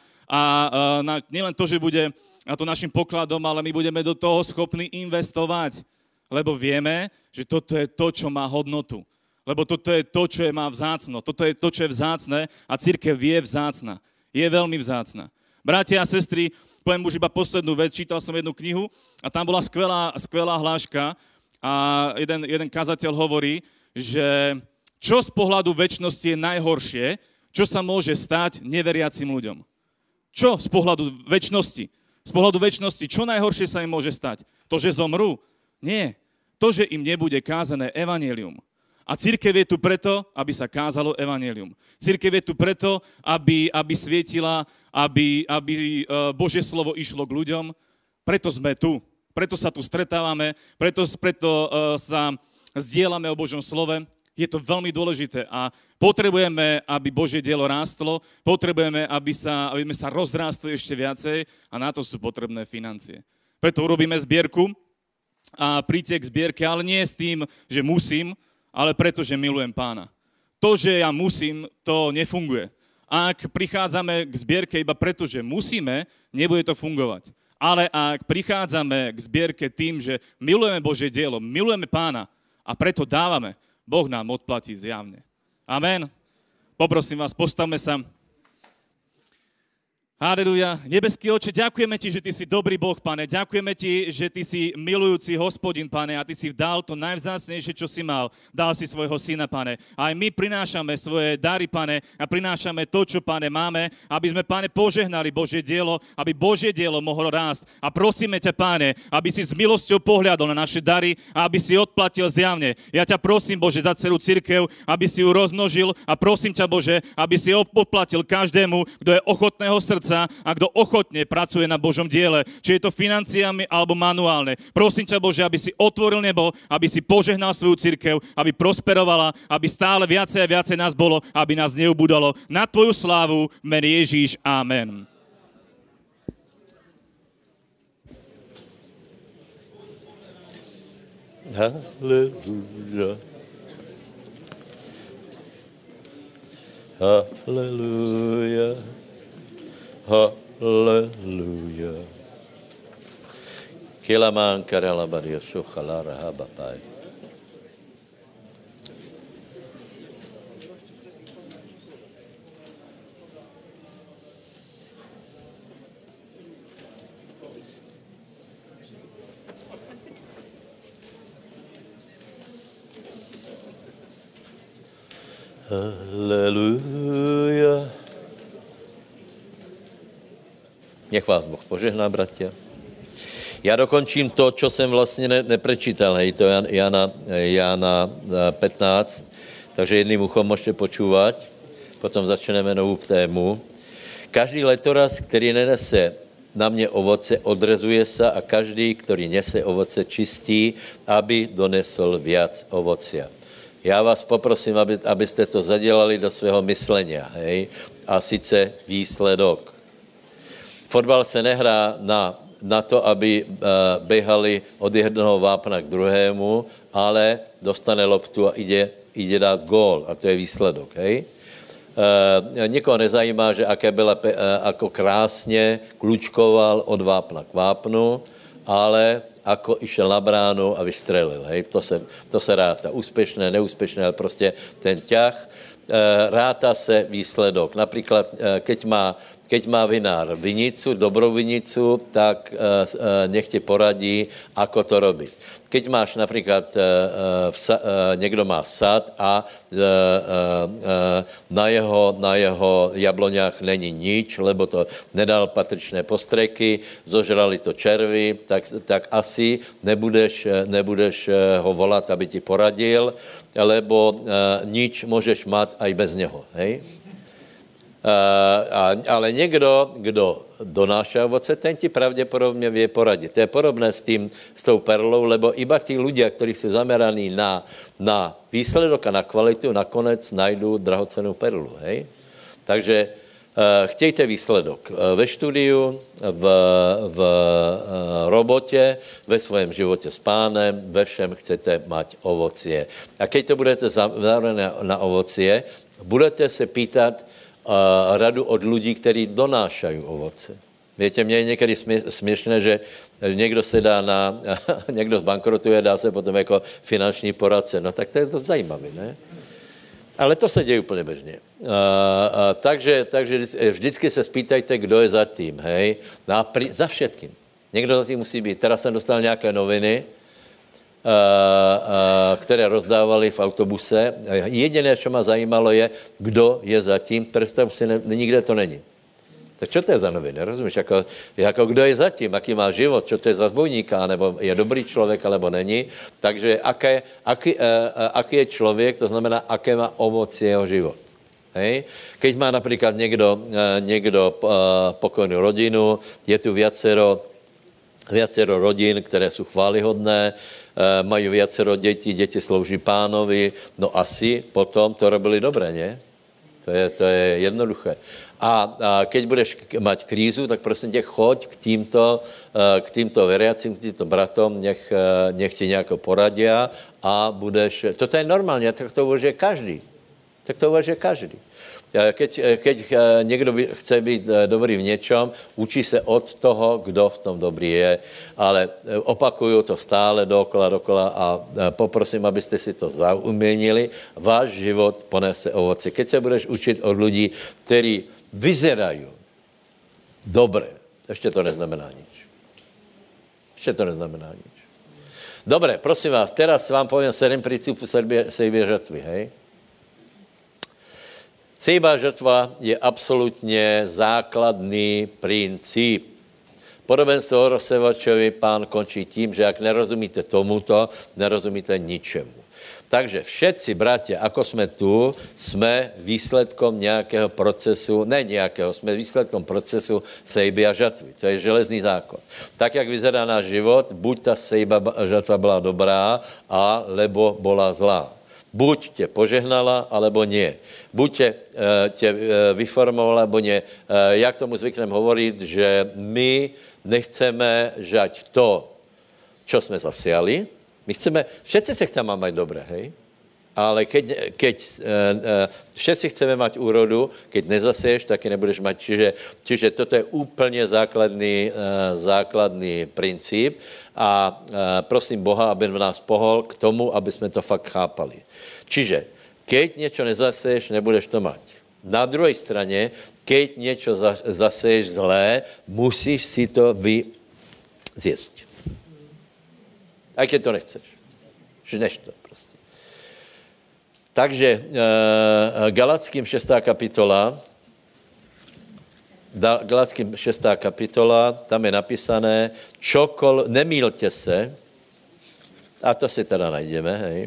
nie len to, že bude na to našim pokladom, ale my budeme do toho schopní investovať, lebo vieme, že toto je to, čo má hodnotu. Lebo toto je to, čo má vzácno. Toto je to, čo je vzácne a cirkev je vzácna. Je veľmi vzácna. Bratia a sestry, poviem už iba poslednú vec, čítal som jednu knihu a tam bola skvelá hláška a jeden kazateľ hovorí, že čo z pohľadu večnosti je najhoršie, čo sa môže stať neveriacim ľuďom. Čo z pohľadu večnosti? Z pohľadu večnosti, čo najhoršie sa im môže stať? To, že zomrú? Nie. To, že im nebude kázané evanjelium. A cirkev je tu preto, aby sa kázalo evanjelium. Cirkev je tu preto, aby svietila, aby Božie slovo išlo k ľuďom. Preto sme tu. Preto sa tu stretávame. Preto sa zdieľame o Božom slove. Je to veľmi dôležité a potrebujeme, aby Božie dielo rástlo, potrebujeme, aby sme sa rozrástli ešte viacej a na to sú potrebné financie. Preto urobíme zbierku a príďte k zbierke, ale nie s tým, že musím, ale preto, že milujem Pána. To, že ja musím, to nefunguje. Ak prichádzame k zbierke iba preto, že musíme, nebude to fungovať. Ale ak prichádzame k zbierke tým, že milujeme Božie dielo, milujeme Pána a preto dávame, Boh nám odplatí zjavne. Amen. Poprosím vás, postavme sa. Haleluja. Nebeský Otče, ďakujeme Ti, že Ty si dobrý Boh, Pane. Ďakujeme Ti, že Ty si milujúci Hospodin, Pane, a Ty si dal to najvzácnejšie, čo si mal. Dal si svojho syna, Pane. Aj my prinášame svoje dary, Pane, a prinášame to, čo, Pane, máme, aby sme, Pane, požehnali Božie dielo, aby Božie dielo mohlo rásť. A prosíme ťa, Pane, aby si s milosťou pohľadol na naše dary a aby si odplatil zjavne. Ja ťa prosím, Bože, za celú cirkev, aby si ju rozmnožil a prosím ťa, Bože, aby si odplatil každému, kto je ochotného srdca srdca a kto ochotne pracuje na Božom diele, či je to financiami alebo manuálne. Prosím ťa, Bože, aby si otvoril nebo, aby si požehnal svoju cirkev, aby prosperovala, aby stále viacej a viacej nás bolo, aby nás neubudalo. Na tvoju slávu, v mene Ježíš. Amen. Halleluja. Halleluja. Halleluja. Kelaman karala baria sukhalara habapai. Halleluja. Nech vás Boh požehná, bratia. Já dokončím to, čo jsem vlastně neprečítal, hej, to je Jana 15, takže jedným uchom můžete počúvat, potom začneme novou tému. Každý letoraz, který nenese na mě ovoce, odrezuje se a každý, který nese ovoce, čistí, aby donesl viac ovocia. Já vás poprosím, abyste to zadělali do svého myslenia, hej? A sice výsledok. Fotbal se nehrá na to, aby běhali od jednoho vápna k druhému, ale dostane loptu a ide dát gól a to je výsledok, hej? Nikoho nezajímá, že ako krásně klučkoval od vápna k vápnu, ale ako išel na bránu a vystrelil. Hej? To se ráta. Úspešné, neúspešné, ale prostě ten ťah. Ráta se výsledok. Například, keď má vinár vinicu, dobrou vinicu, tak nech ti poradí, ako to robiť. Keď máš například, někdo má sad a na jeho jabloňách není nič, lebo to nedal patričné postreky, zožrali to červy, tak asi nebudeš ho volat, aby ti poradil, lebo nič můžeš mať aj bez něho, hej? Ale někdo, kdo donáša ovoce, ten ti pravděpodobně vie poradit. To je podobné s tou perlou, lebo iba tí ľudia, ktorí sú zameraní na výsledok a na kvalitu, nakonec najdú drahocenú perlu. Hej? Takže chtejte výsledok ve štúdiu, v robote, ve svojom živote s pánem, ve všem chcete mať ovocie. A keď to budete zamerané na ovocie, budete se pýtať radu od ľudí, ktorí donášajú ovoce. Viete, mne je niekedy smiešné, že niekto se dá niekto zbankrotuje, dá se potom jako finanční poradce. No tak to je dosť zajímavé, ne? Ale to se děje úplně bežne. Takže vždycky se spýtajte, kdo je za tým, hej? Za všetkým. Někdo za tým musí být. Teraz jsem dostal nějaké noviny, které rozdávali v autobuse. Jediné, co mě zajímalo, je, kdo je zatím. Představ si, nikde to není. Tak čo to je za noviny, rozumíš? Jako kdo je zatím, aký má život, čo to je za zbojníka, nebo je dobrý člověk, alebo není. Takže aký je člověk, to znamená, aké má ovoce jeho život. Hej? Keď má například někdo pokojnou rodinu, je tu viacero rodín, které jsou chválihodné, mají viacero děti slouží pánovi, no asi potom to robili dobré, ne? To je jednoduché. A keď budeš mať krízu, tak prosím tě, choď k týmto veriacím, k týmto bratom, nech ti nějako poradia a budeš... Toto je normálně, tak to uvažuje každý. Keď niekto chce byť dobrý v niečom, učí sa od toho, kdo v tom dobrý je. Ale opakujú to stále dokola a poprosím, aby ste si to zaumienili. Váš život ponese ovoce. Keď sa budeš učiť od ľudí, ktorí vyzerajú dobre, ešte to neznamená nič. Dobre, prosím vás, teraz vám poviem 7 princípov sejby žatvy, hej? Sejba žatva je absolútne základný princíp. Podobenstvo o rozsevačovi pán končí tím, že ak nerozumíte tomuto, nerozumíte ničemu. Takže všetci, bratia, ako sme tu, sme výsledkom nejakého procesu, ne nejakého, sme výsledkom procesu sejby a žatvy. To je železný zákon. Tak, jak vyzerá náš život, buď ta sejba a žatva byla dobrá, a lebo bola zlá. Buď tě požehnala, alebo nie. Buď tě vyformovala, alebo nie. Já k tomu zvyknem hovoriť, že my nechceme žať to, čo sme zasiali. My chceme, všetci sa chceme mať dobré, hej? Ale všetci chceme mať úrodu, keď nezaseješ, tak ji nebudeš mať. Čiže toto je úplne základný princíp a prosím Boha, aby nás pohol k tomu, aby sme to fakt chápali. Čiže keď niečo nezaseješ, nebudeš to mať. Na druhej strane, keď niečo zaseješ zlé, musíš si to zjesť. Aj keď to nechceš. Žneš to prostě. Takže Galatským 6. kapitola, Galatským 6. kapitola, tam je napísané, nemýlte se, a to si teda najdeme, hej.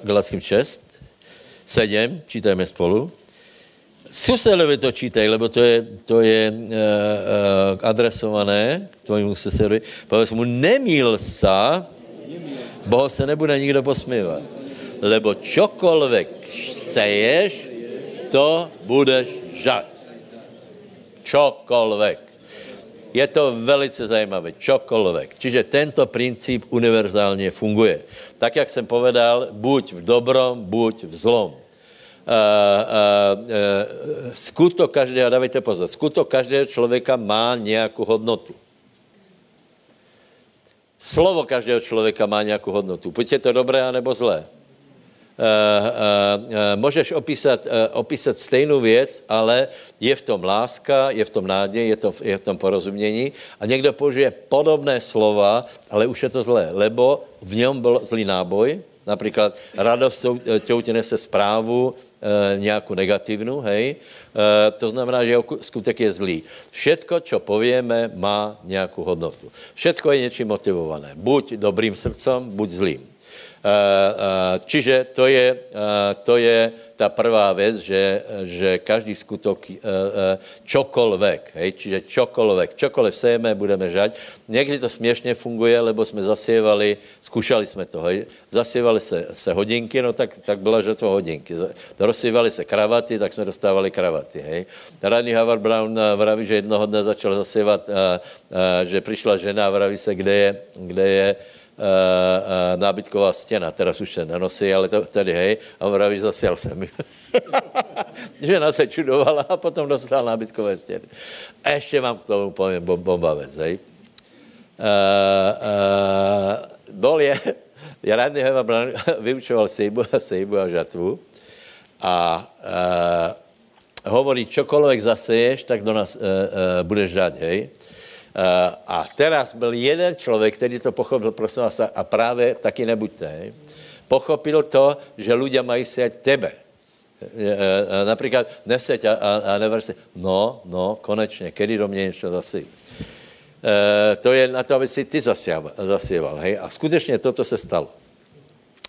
Galatským 6, 7, čítajme spolu. Susedovi to čítaj, lebo to je adresované k tvojmu susedovi. Povedz mu, nemýl sa, Boho se nebude nikdo posmívat. Lebo čokoľvek seješ, to budeš žať. Čokoľvek. Je to velice zajímavé. Čokoľvek. Čiže tento princíp univerzálně funguje. Tak, jak jsem povedal, buď v dobrom, buď v zlom. Skutok každého, dávajte pozor, skutok každého človeka má nejakú hodnotu. Slovo každého človeka má nejakú hodnotu. Buď je to dobré, anebo zlé. Môžeš opísať stejnú věc, ale je v tom láska, je v tom nádej, je v tom porozumění a někdo použije podobné slova, ale už je to zlé, lebo v něm byl zlý náboj. Napríklad, radosť tě nese správu nejakú negatívnu, hej. To znamená, že skutek je zlý. Všetko, čo povieme, má nejakú hodnotu. Všetko je niečím motivované. Buď dobrým srdcom, buď zlým. Čiže to je tá prvá vec, že každý skutok čokoľvek, hej, čiže čokoľvek, čokoľvek sejeme, budeme žať. Niekdy to smiešne funguje, lebo sme zasievali, skúšali sme to, hej, zasievali sa hodinky, no tak bola žatva hodinky. Rozsievali sa kravaty, tak sme dostávali kravaty, hej. Ranný Howard Brown vraví, že jednoho dne začal zasievať, že prišla žena a vraví sa, kde je nábytková stěna, teraz už se nenosí, ale tady, hej, a on vraví, zasial jsem. Žena se čudovala a potom dostala nábytkové stěny. A ještě vám k tomu poviem bombavec, hej. Ranný Howard Brown vyučoval sejbu a žatvu a hovorí, čokoľvek zaseješ, tak do nás budeš žať, hej. A teraz byl jeden člověk, který to pochopil, prosím vás, a právě taky nebuďte, hej. Pochopil to, že ľudia mají sejať tebe. Například neseť a nevrž se. No, konečně, kedy do mě něco zasí. To je na to, aby si ty zasieval, hej. A skutečně toto se stalo.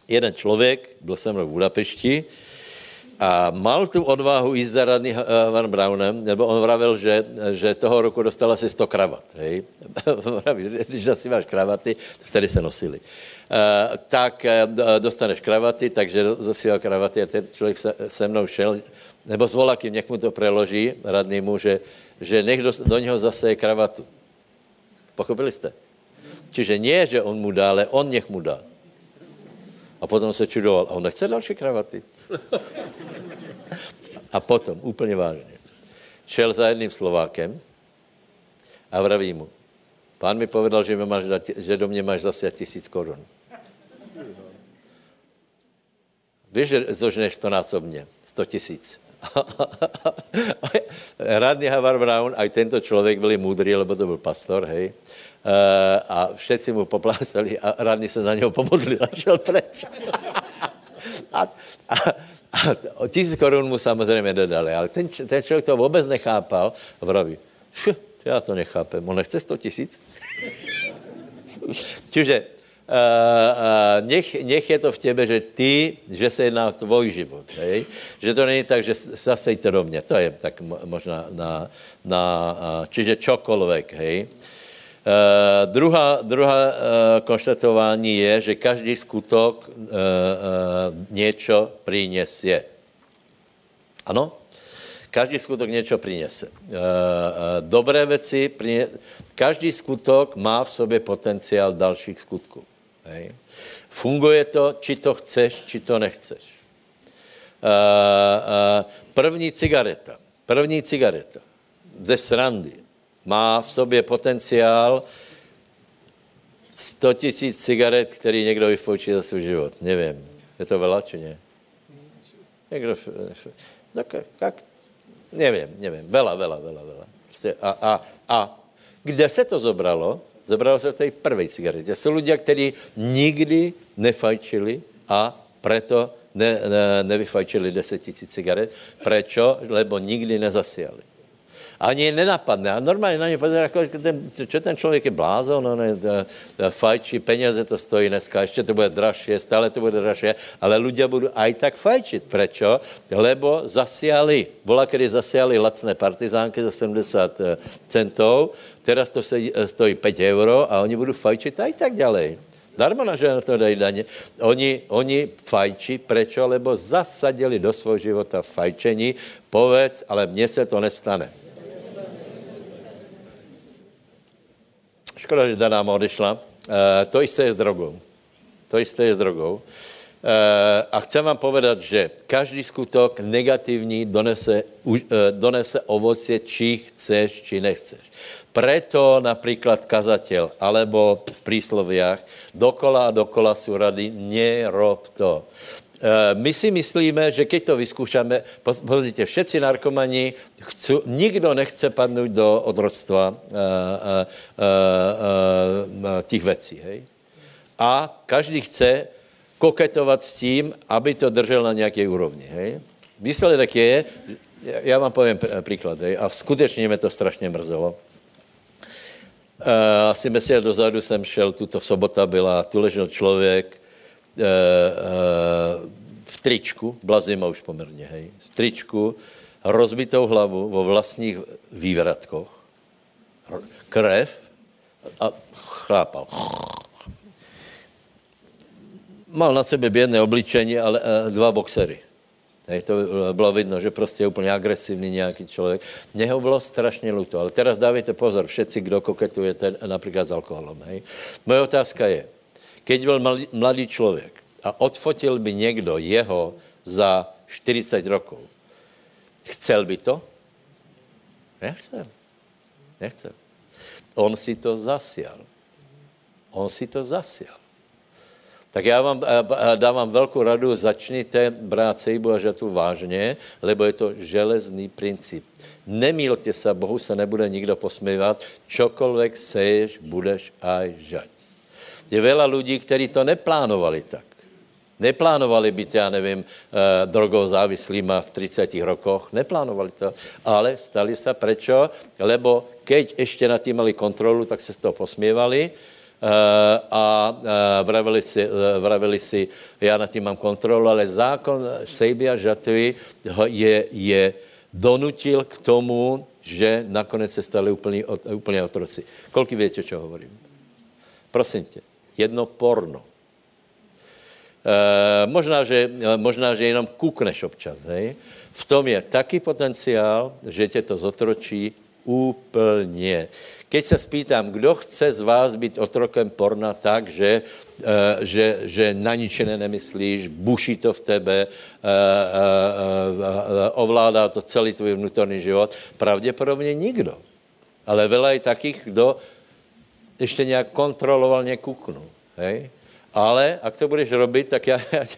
Jeden člověk, byl se mnou v Budapešti, a mal tu odvahu jít za Ranný Howard Brownem, nebo on vravil, že toho roku dostal asi 100 kravat. Hej? Když asi máš kravaty, vtedy se nosili. Tak dostaneš kravaty, takže zasíval kravaty a ten člověk se mnou šel, nebo s volakým, nech mu to preloží radnýmu, že nech do něho zaseje kravatu. Pochopili jste? Čiže nie, že on mu dá, ale on nech mu dá. A potom se čudoval, a on nechce další kravaty. A potom, úplně vážně, šel za jedným Slovákem a vraví mu, pán mi povedal, že do mě máš zase 1000 korun. Víš, že zožneš 100-násobně, 100 000. Ranný Howard Brown, aj tento člověk byli múdrý, lebo to byl pastor, hej. A všetci mu poplácali a Ranný se za něho pomodlil a šel preč. A 1000 korun mu samozřejmě dodali, ale ten člověk to vůbec nechápal a vraví, Ja to nechápem. On nechce 100 000? Čiže nech je to v tebe, že ty, že se jedná o tvoj život. Hej? Že to není tak, že zasejte do mě. To je tak možná čiže čokoľvek. Hej? Druhá konštatování je, že každý skutok něco přinese. Ano? Každý skutok niečo prinese. Dobré veci prinese. Každý skutok má v sobě potenciál dalších skutků. Hej. Funguje to, či to chceš, či to nechceš. První cigareta ze srandy má v sobě potenciál 100 000 cigaret, který někdo vyfoučí za svůj život. Nevím. Je to veľa, či ne? Někdo... No, jak... Nevím. Veľa. A kde se to zobralo? Zobralo se v tej prvej cigarete. Jsou ľudia, kteří nikdy nefajčili a preto nevyfajčili 10 000 cigaret. Prečo? Lebo nikdy nezasiali. Ani nenapadne. A normálně na ně pozera, čo ten člověk je blázon, on fajčí, peněze to stojí dneska, ještě to bude dražšie, stále to bude dražšie, ale ľudia budou aj tak fajčit. Prečo? Lebo zasiali, kedy zasiali lacné partizánky za 70 centov, teraz to stojí 5 € a oni budou fajčit aj tak ďalej. Darmo na žena to dají daně. Oni fajčí, prečo? Lebo zasadili do svojho života fajčení, povedz, ale mně se to nestane. Škoda, že Daná odešla. To isté je s drogou. A chcem vám povedať, že každý skutok negatívny donese ovocie, či chceš, či nechceš. Preto napríklad kazateľ, alebo v prísloviach, dokola a dokola sú rady, nerob to. My si myslíme, že keď to vyskúšame, pozrite, všetci narkomani, nikdo nechce padnúť do odrodstva tých vecí. Hej? A každý chce koketovať s tím, aby to držel na nejakej úrovni. Hej? Výsledek je, ja vám poviem príklad, hej? A skutečne mi to strašne mrzelo. Asi mesiac dozadu som šel, tuto v sobota byla, tu ležel človek, v tričku, byla zima už poměrně, hej, v tričku, rozbitou hlavu vo vlastních vývratkoch, krev a chlápal. Mal na sebe bědné obličení, ale 2 boxery. Hej, to bylo vidno, že prostě je úplně agresivní nějaký člověk. Mně ho bylo strašně ľúto, ale teraz dávajte pozor, všetci, kdo koketujete například s alkoholem, hej. Moje otázka je, keď byl mladý člověk a odfotil by někdo jeho za 40 rokov, chcel by to? Nechcel. On si to zasial. Tak já vám dávám velkou radu, začněte brát sejbu a žatu vážně, lebo je to železný princip. Nemýlte se, Bohu se nebude nikdo posmívat, čokoľvek seješ, budeš aj žať. Je veľa ľudí, ktorí to neplánovali tak. Neplánovali byť, ja neviem, drogou závislýma v 30 rokoch. Neplánovali to, ale stali sa. Prečo? Lebo keď ešte nad tým mali kontrolu, tak sa z toho posmievali a vraveli si, ja nad tým mám kontrolu, ale zákon sejby a žatvy je donutil k tomu, že nakonec sa stali úplne otroci. Koľko viete, čo hovorím? Prosím tě. Jedno porno. Možná, že jenom kukneš občas, hej. V tom je taký potenciál, že tě to zotročí úplně. Keď se spýtam, kdo chce z vás být otrokem porna tak, že na ničine nemyslíš, buší to v tebe, ovládá to celý tvůj vnútorný život, pravděpodobně nikdo. Ale veľa je takých, kdo ještě nějak kontroloval, nekuknul. Hej? Ale ak to budeš robiť, tak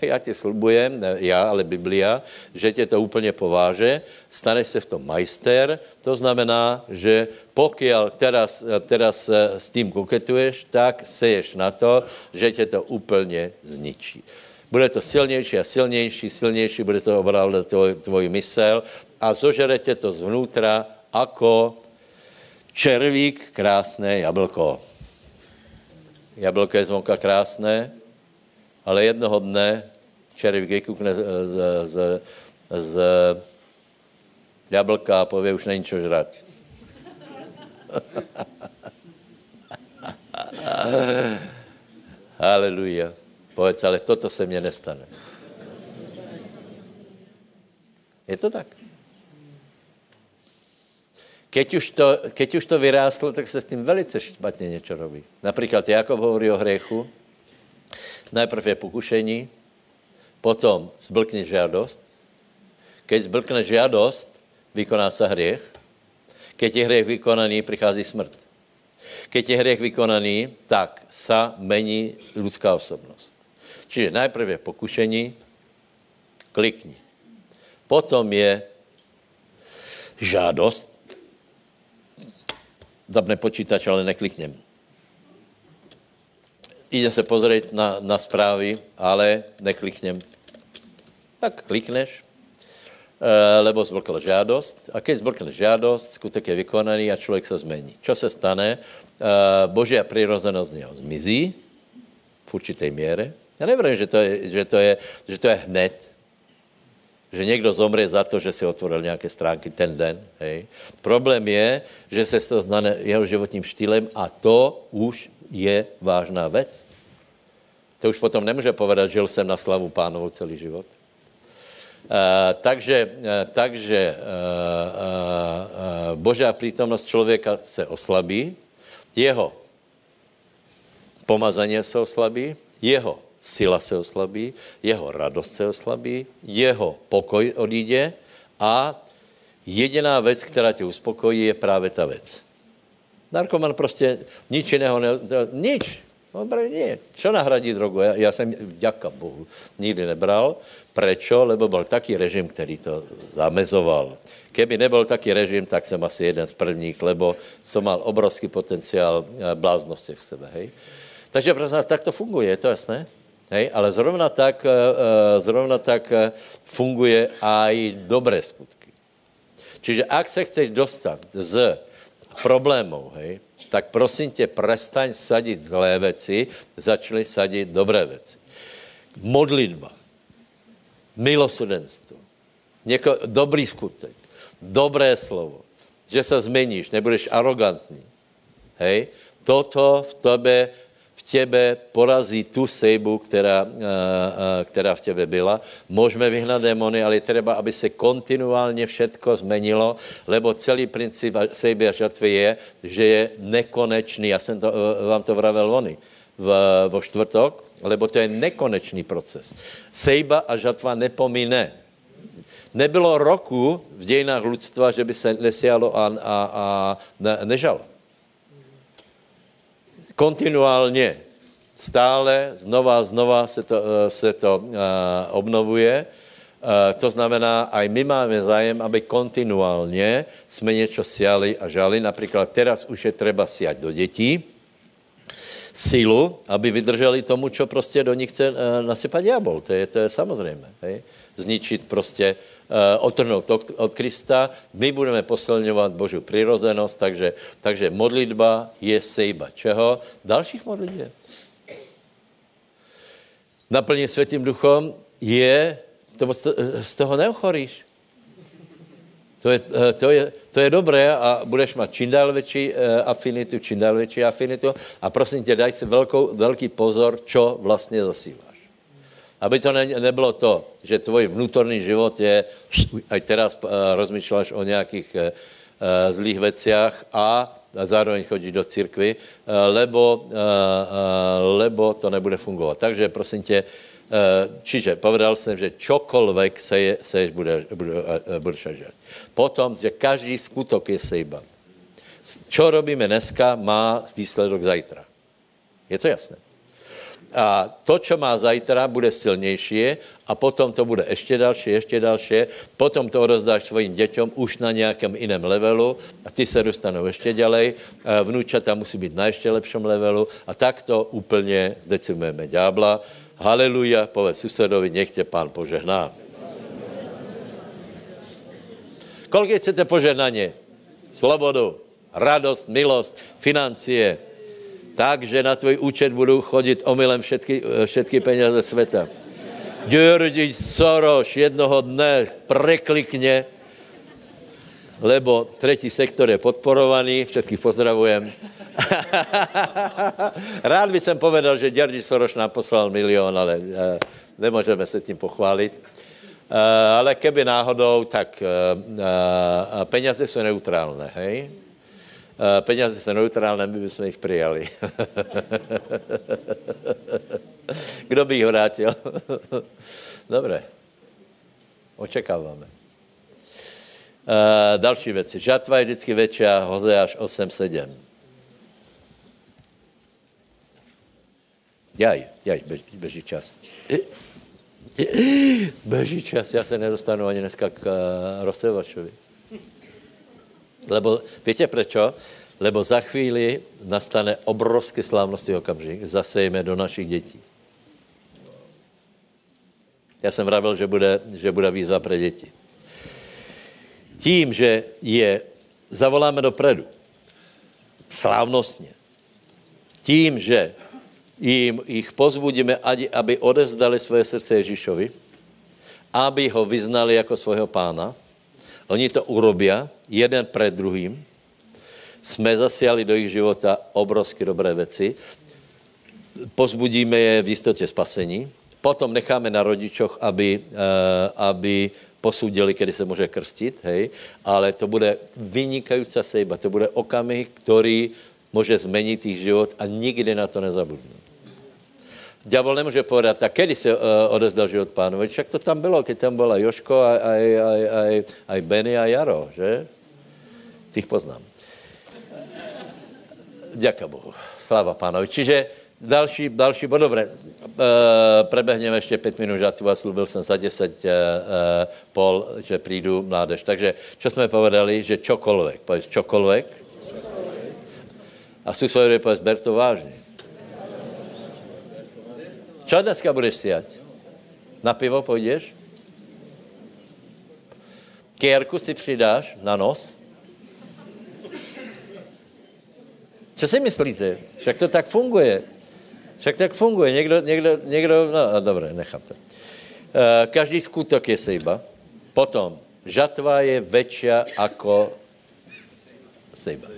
ja ti sľubujem, ale Biblia, že tě to úplně pováže, staneš se v tom majster, to znamená, že pokiaľ teraz s tím koketuješ, tak seješ na to, že tě to úplně zničí. Bude to silnější a silnější, bude to obrávať tvoj mysel a zožere tě to zvnútra ako Červík, krásné jablko. Jablko je zvonka krásné, ale jednoho dne červík vykukne z jablka a povie, už není čo žrať. Haleluja. Povedz, ale toto se mne nestane. Je to tak. Keď už to vyrástlo, tak se s tím velice špatně něco robí. Například Jakob hovorí o hriechu. Najprv je pokušení, potom zblkne žádost. Keď zblkne žádost, vykoná se hriech. Keď je hriech vykonaný, přichází smrt. Keď je hriech vykonaný, tak sa mení ľudská osobnost. Čiže najprv je pokušení, klikni. Potom je žádost. Zapne počítač, ale nekliknem. Ide sa pozrieť na správy, ale nekliknem. Tak klikneš, lebo zblkla žádosť. A keď zblkne žádosť, skutek je vykonaný a človek sa zmení. Čo sa stane? Božia prírozenosť z neho zmizí v určitej miere. Ja nevrím, že to je hned. Že niekto zomrie za to, že si otvoril nějaké stránky ten den. Hej. Problém je, že se to znane jeho životním štýlem a to už je vážná vec. To už potom nemůže povedať, žil jsem na slavu pánovu celý život. Takže Božia prítomnosť člověka se oslabí, jeho pomazanie se oslabí, jeho sila se oslabí, jeho radost se oslabí, jeho pokoj odjde a jediná věc, která tě uspokojí, je právě ta věc. Narkoman prostě nič jiného, nič. On praví, nie. Čo nahradí drogu? Ja som, vďaka Bohu, nikdy nebral. Prečo? Lebo bol taký režim, ktorý to zamezoval. Keby nebol taký režim, tak som asi jeden z prvních, lebo som mal obrovský potenciál bláznosti v sebe, hej. Takže prosím vás, tak to funguje, je to jasné? Hej, ale zrovna tak funguje aj dobré skutky. Čiže ak sa chceš dostať z problémov, hej, tak prosím tě, prestaň sadit zlé věci, začni sadit dobré věci. Modlitba, milosrdenstvo, dobrý skutek, dobré slovo, že se změníš, nebudeš arogantní. Hej? Toto v tebe porazí tu sejbu, která v tebe byla. Můžeme vyhnat démony, ale je třeba, aby se kontinuálně všetko zmenilo, lebo celý princip sejby a žatvy je, že je nekonečný. Já jsem vám to vravel vony vo čtvrtok, lebo to je nekonečný proces. Sejba a žatva nepomíne. Nebylo roku v dějinách ľudstva, že by se nesialo a nežalo. Kontinuálně, stále, znova se to obnovuje. To znamená, aj my máme zájem, aby kontinuálně jsme něco siali a žali. Například teraz už je třeba siať do dětí sílu, aby vydrželi tomu, čo prostě do nich chce nasypat diabol. To je samozřejmě. Hej? Zničit prostě, otrhnout od Krista. My budeme posilňovat Boží přirozenost, takže modlitba je sejba. Čeho? Dalších modlitbě. Naplnění Světým Duchom je, z toho neuchoríš. To je dobré a budeš mít čím dál větší afinitu, a prosím tě, daj si velký pozor, čo vlastně zasíváš. Aby to nebylo to, že tvoj vnútorný život je, aj teraz rozmýšľaš o nějakých zlých veciach a zároveň chodíš do církvy, lebo to nebude fungovat. Takže prosím tě, čiže povedal jsem, že čokoľvek seješ, budeš žať. Potom, že každý skutok je sejba. Čo robíme dneska, má výsledok zajtra. Je to jasné. A to, čo má zajtra, bude silnější a potom to bude ještě další, potom to rozdáš svojim děťom už na nějakém jiném levelu a ty se dostanou ještě ďalej, vnúčata musí být na ještě lepším levelu a tak to úplně zdecimujeme ďábla. Haleluja, povedz susedovi, nech tě pán požehná. Kolik chcete požehnaně? Slobodu. radost, milost, financie. Tak, že na tvoj účet budou chodit omylem všetky peníze světa. Džordži Soroš jednoho dne preklikne, lebo tretí sektor je podporovaný, všetkých pozdravujem. Rád by som povedal, že Džordži Soroš nám poslal 1 000 000, ale nemôžeme sa tým pochváliť. Ale keby náhodou, tak peniaze sú neutrálne, hej? Peniaze sú neutrálne, my by sme ich prijali. Kdo by ich vrátil? Dobre, očekávame. Další věci. Žatva je vždycky většia, Hozeáš 8:7. Jaj, beží čas. Beží čas, já se nedostanu ani dneska k rozsevačovi. Lebo, víte prečo? Lebo za chvíli nastane obrovský slávnostný okamžik, zasejme do našich dětí. Já jsem vravil, že bude výzva pro děti. Tím, že je zavoláme dopredu, slávnostně, tím, že jich pozbudíme, aby odevzdali svoje srdce Ježišovi, aby ho vyznali jako svého pána, oni to urobia jeden před druhým, jsme zasiali do jejich života obrovsky dobré věci, pozbudíme je v jistotě spasení, potom necháme na rodičoch, aby posúdili, kedy se může krstit, hej, ale to bude vynikající sejba, to bude okamžik, který může změnit jejich život a nikdy na to nezabudnou. Ďábel nemůže povedat, tak kedy se odezdal život pánovi, však to tam bylo, když tam byla Joško a Benny a Jaro, že? Tých poznám. Ďaká Bohu, sláva pánovi. Čiže další, bo dobré, prebehneme ještě 5 minut žatvu a slúbil jsem za 10:30, že prídu mládež. Takže, čo jsme povedali, že čokoľvek, povedz čokoľvek. A susojde, povedz, ber to vážně. Čo dneska budeš siať? Na pivo půjdeš? Kérku si přidáš na nos? Čo si myslíte? Však to tak funguje. Někdo, no dobré, nechám to. Každý skutok je sejba. Potom, žatva je väčšia ako sejba.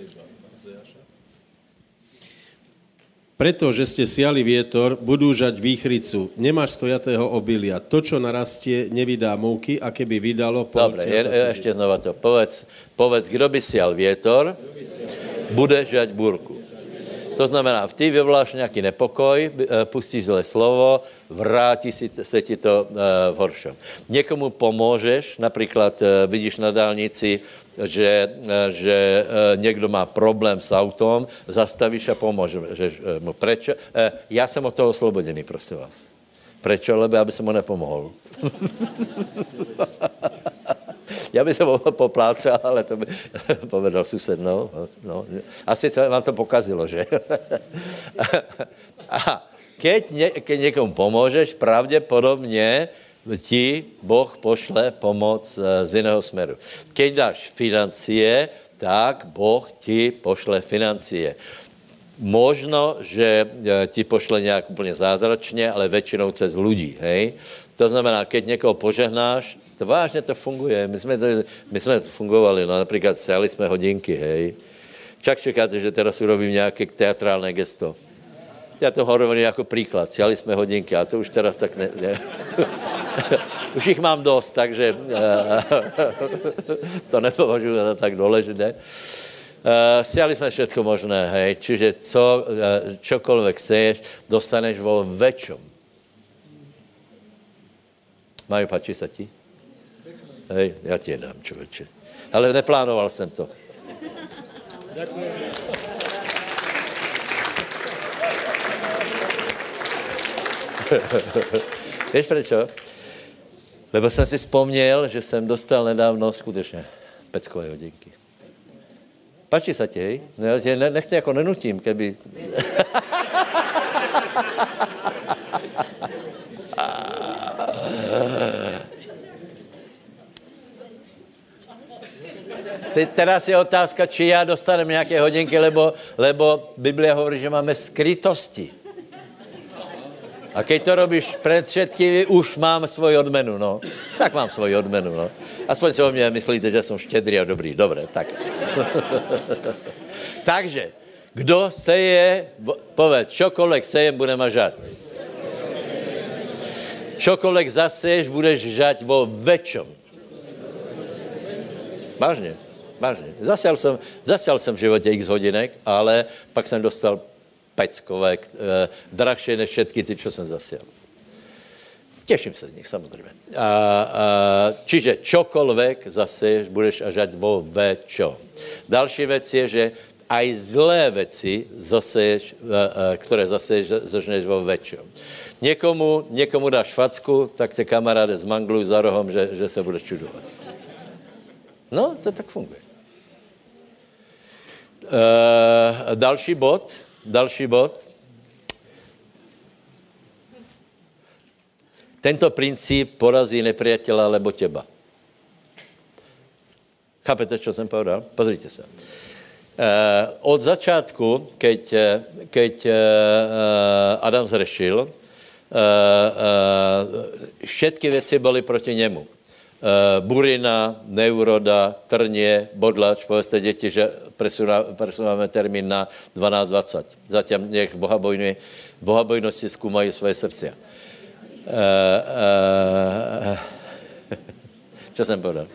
Preto, že ste siali vietor, budú žať výchricu. Nemáš stojatého obilia. To, čo narastie, nevydá múky, a keby vydalo... Dobre, ešte znova to. Povedz, kdo by sial vietor, bude žať búrku. To znamená, ty vyvoláš nejaký nepokoj, pustíš zlé slovo, vrátí se ti to v horšom. Někomu pomôžeš, napríklad vidíš na dálnici, že někdo má problém s autom, zastavíš a pomôžeš mu. Prečo? Já jsem od toho oslobodený, prosím vás. Prečo? Lebo aby som mu nepomohol. Já bych se poplácal, ale to by povedal sused, no. Asi vám to pokazilo, že? A keď někomu pomůžeš, pravděpodobně ti Boh pošle pomoc z jiného směru. Keď dáš financie, tak Boh ti pošle financie. Možno, že ti pošle nějak úplně zázračně, ale většinou cez lidí, hej? To znamená, keď někoho požehnáš, to vážně to funguje. My jsme to fungovali, no například siali jsme hodinky, hej. Čak čekáte, že teraz urobím nějaké teatrálné gesto. Já to hovorím jako příklad, siali jsme hodinky, a to už teraz tak ne. Už jich mám dost, takže to nepovažuji za tak důležité. Siali jsme všetko možné, hej. Čiže čokoľvek seješ, dostaneš vo väčšom. Majú, páči sa ti? Hej, já ti je dám, člověče. Ale neplánoval jsem to. Děkuji. Víš prečo? Lebo jsem si vzpomněl, že jsem dostal nedávno skutečně peckové hodinky. Páči sa ti, hej? Nech tě jako nenutím, keby... Teraz je otázka, či ja dostanem nejaké hodinky, lebo Biblia hovorí, že máme skrytosti. A keď to robíš pred všetkými, už mám svoju odmenu, no. Tak mám svoju odmenu, no. Aspoň si o mne myslíte, že som štědrý a dobrý. Dobre, tak. Takže, kdo seje, povedz, čokoľvek sejem, bude mažať. Čokoľvek zaseješ, budeš žať vo väčšom. Vážne, vážne. Zasial som v živote x hodinek, ale pak jsem dostal peckové, drahšie než všetky ty, čo jsem zasial. Těším se z nich, samozřejmě. Čiže čokoľvek zaseješ, budeš žať vo väčšom. Další věc je, že aj zlé věci, které zaseješ, zažneš vo väčšom. Někomu dáš facku, tak te kamaráde zmangluj za rohom, že se budeš čudovat. No, to tak funguje. Další bod. Tento princíp porazí nepriateľa, lebo teba. Chápete, čo jsem povedal? Pozrite se. Od začátku, keď Adam zrešil, všetky věci byly proti němu. Burina, neuroda, trnie, bodlač, povedzte deti, že presunáme termín na 12.20. Zatím nech bohabojnosti zkúmají svoje srdcia. Čo jsem povedal?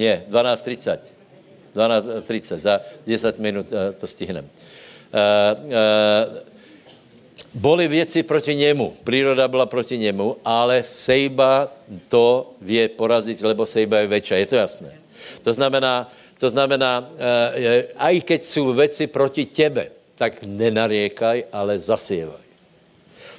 Nie, 12.30. 12.30, za 10 minut to stihnem. Boli věci proti němu, príroda byla proti němu, ale sejba to vie porazit, lebo sejba je väčšia, je to jasné. To znamená, aj keď jsou věci proti tebe, tak nenariekaj, ale zasievaj.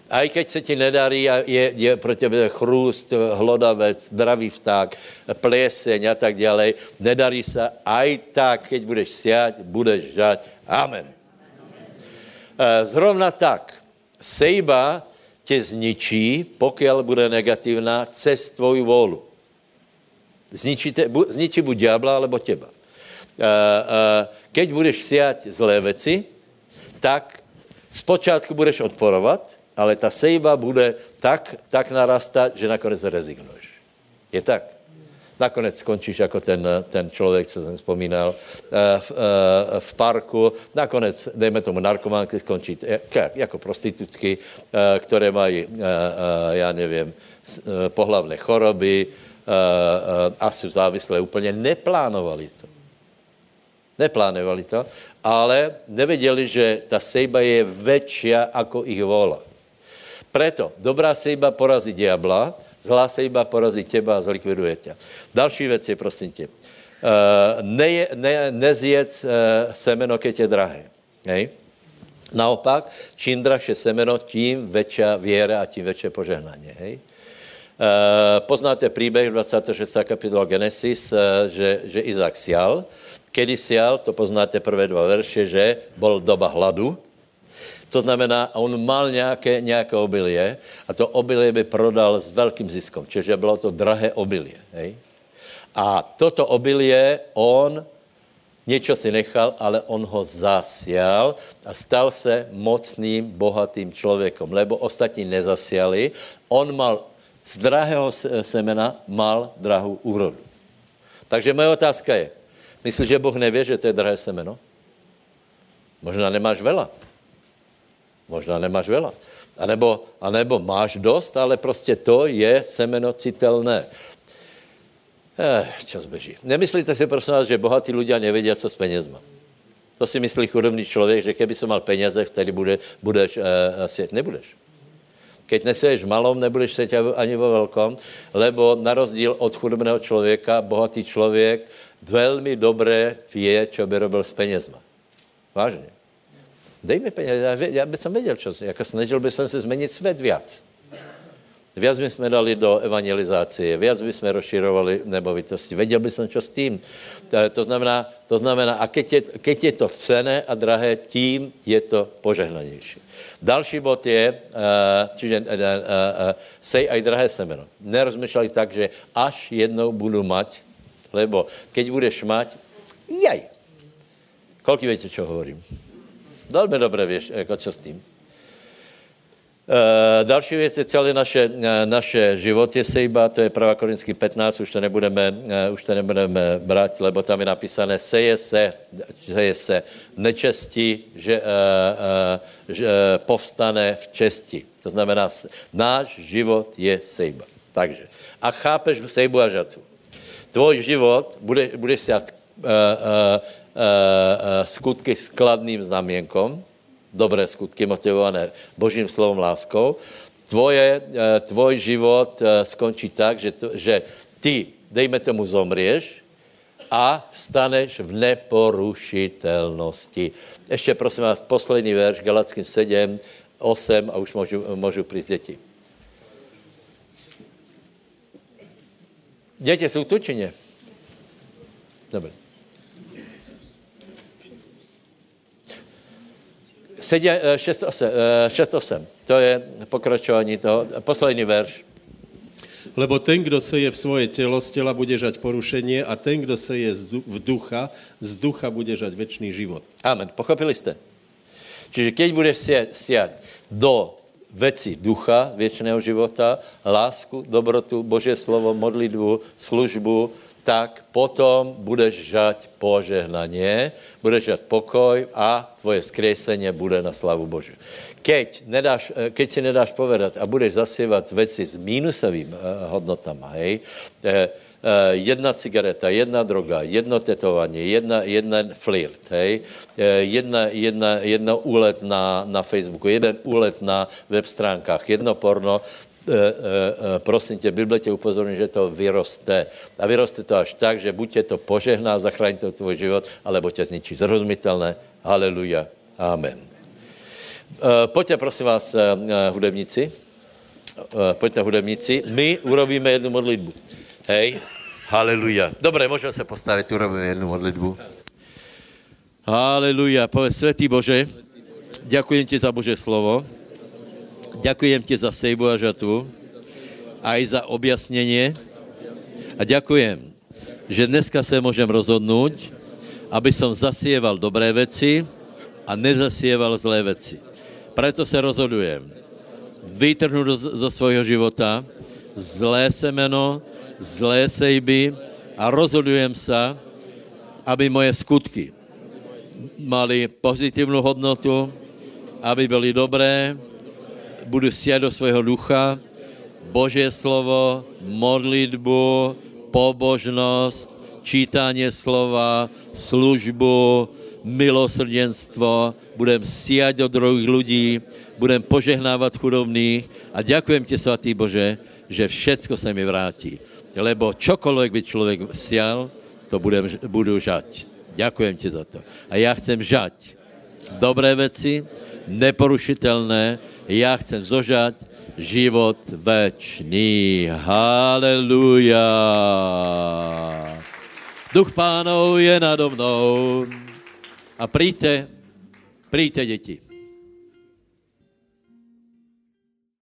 Aj keď se ti nedarí, je pro tebe chrůst, hlodavec, dravý vták, plieseň a tak ďalej, nedarí se, aj tak, keď budeš siať, budeš žať. Amen. Zrovna tak, sejba tě zničí, pokud bude negativná, cez tvoji volu. Zničí buď ďábla, alebo teba. Keď budeš siať zlé veci, tak zpočátku budeš odporovat, ale ta sejba bude tak narastat, že nakonec rezignuješ. Je tak. Nakonec skončíš jako ten člověk, co jsem vzpomínal, v parku. Nakonec, dejme tomu, narkománky skončí jako prostitutky, které mají, já nevím, pohlavné choroby a jsou závislé úplně. Neplánovali to, ale nevěděli, že ta sejba je väčšia jako ich vola. Preto dobrá sejba porazí diabla, zlá sejba porazí teba a zlikviduje tě. Další věc je, prosím tě, nezjedz semeno, keď je drahé. Hej? Naopak, čím dražšie semeno, tím väčšia viera a tím väčšie požehnanie. Hej? Poznáte příběh 26. kapitola Genesis, že Izák sial. Kedy sial, to poznáte prvé dva verše, že bol doba hladu. To znamená, on mal nějaké obilie a to obilie by prodal s velkým ziskom, čiže bylo to drahé obilie. Hej? A toto obilie on něco si nechal, ale on ho zasial a stal se mocným, bohatým člověkom, lebo ostatní nezasiali. On mal z drahého semena mal drahou úrodu. Takže moje otázka je, myslíš, že Boh nevě, že to je drahé semeno? Možná nemáš veľa. Anebo máš dost, ale prostě to je semeno citelné. Čas beží. Nemyslíte si, prosím vás, že bohatí ľudia nevedia, co s penězma. To si myslí chudobný člověk, že keby som mal peněze, vtedy budeš sieť. Nebudeš. Keď nesieš v malom, nebudeš sieť ani vo veľkom, lebo na rozdíl od chudobného člověka, bohatý člověk velmi dobré vie, čo by robil s penězma. Vážně. Dej mi peněze, já bych jsem věděl, čo, jako snažil bych se změnit svět viac. Viac by sme dali do evangelizácie, viac by sme rozširovali nemovitosti. Vedel by som, čo s tým. To znamená a keď je to cenné a drahé, tím je to požehnanější. Další bod je, čiže sej aj drahé semeno. Nerozmýšľali tak, že až jednou budu mať, lebo keď budeš mať, jaj. Koľko viete, čo hovorím? Veľmi dobre vieš, čo s tým. Další věc je celé naše život je sejba, to je 1. Korintský 15, už to nebudeme brát, lebo tam je napísané seje se nečestí, že povstane v česti. To znamená, náš život je sejba. Takže, a chápeš sejbu a žatvu. Tvoj život bude siat skutky s kladným znamienkom, dobré skutky motivované Božím slovom, láskou. Tvoj život skončí tak, že ty, dejme tomu, zomrieš a vstaneš v neporušitelnosti. Ještě prosím vás, poslední verš, Galatským 7, 8 a už môžu prísť deti. Deti sú tu, či nie? Dobre. Sedia 6.8. To je pokračovanie toho. Posledný verš. Lebo ten, kdo seje v svoje telo, z tela bude žať porušenie a ten, kdo seje v ducha, z ducha bude žať večný život. Amen. Pochopili ste? Čiže keď budeš siať do veci ducha, večného života, lásku, dobrotu, Božie slovo, modlitbu, službu, tak potom budeš žať požehnanie, budeš žať pokoj a tvoje skriesenie bude na slavu Božiu. Keď si nedáš povedať a budeš zasievať veci s mínusovým hodnotama, hej, jedna cigareta, jedna droga, jedno tetovanie, jeden flirt, hej, jedna úlet na Facebooku, jeden úlet na web stránkach, jedno porno, prosím tě, Bible tě upozorní, že to vyroste. A vyroste to až tak, že buď tě to požehná, zachrání to tvoj život, alebo tě zničí. Zrozumitelné? Haleluja. Amen. Pojďte, prosím vás, hudebníci. Pojďte, hudebníci. My urobíme jednu modlitbu. Hej. Haleluja. Dobré, můžeme se postavit, urobíme jednu modlitbu. Haleluja. Povedz, svätý Bože, ďakujem ti za Božie slovo. Ďakujem ti za sejbu a žatvu, aj za objasnenie. A ďakujem, že dneska sa môžem rozhodnúť, aby som zasieval dobré veci a nezasieval zlé veci. Preto sa rozhodujem vytrhnúť zo svojho života zlé semeno, zlé sejby a rozhodujem sa, aby moje skutky mali pozitívnu hodnotu, aby boli dobré, budu siať do svojho ducha, Božie slovo, modlitbu, pobožnosť, čítanie slova, službu, milosrdenstvo, budem siať do druhých ľudí, budem požehnávať chudobných a ďakujem ti, svatý Bože, že všetko sa mi vráti, lebo čokoľvek by človek sial, to budú žať. Ďakujem ti za to. A ja chcem žať dobré veci, neporušitelné, ja chcem zožať život večný. Haleluja. Duch Pánov je nado mnou. A príďte, deti.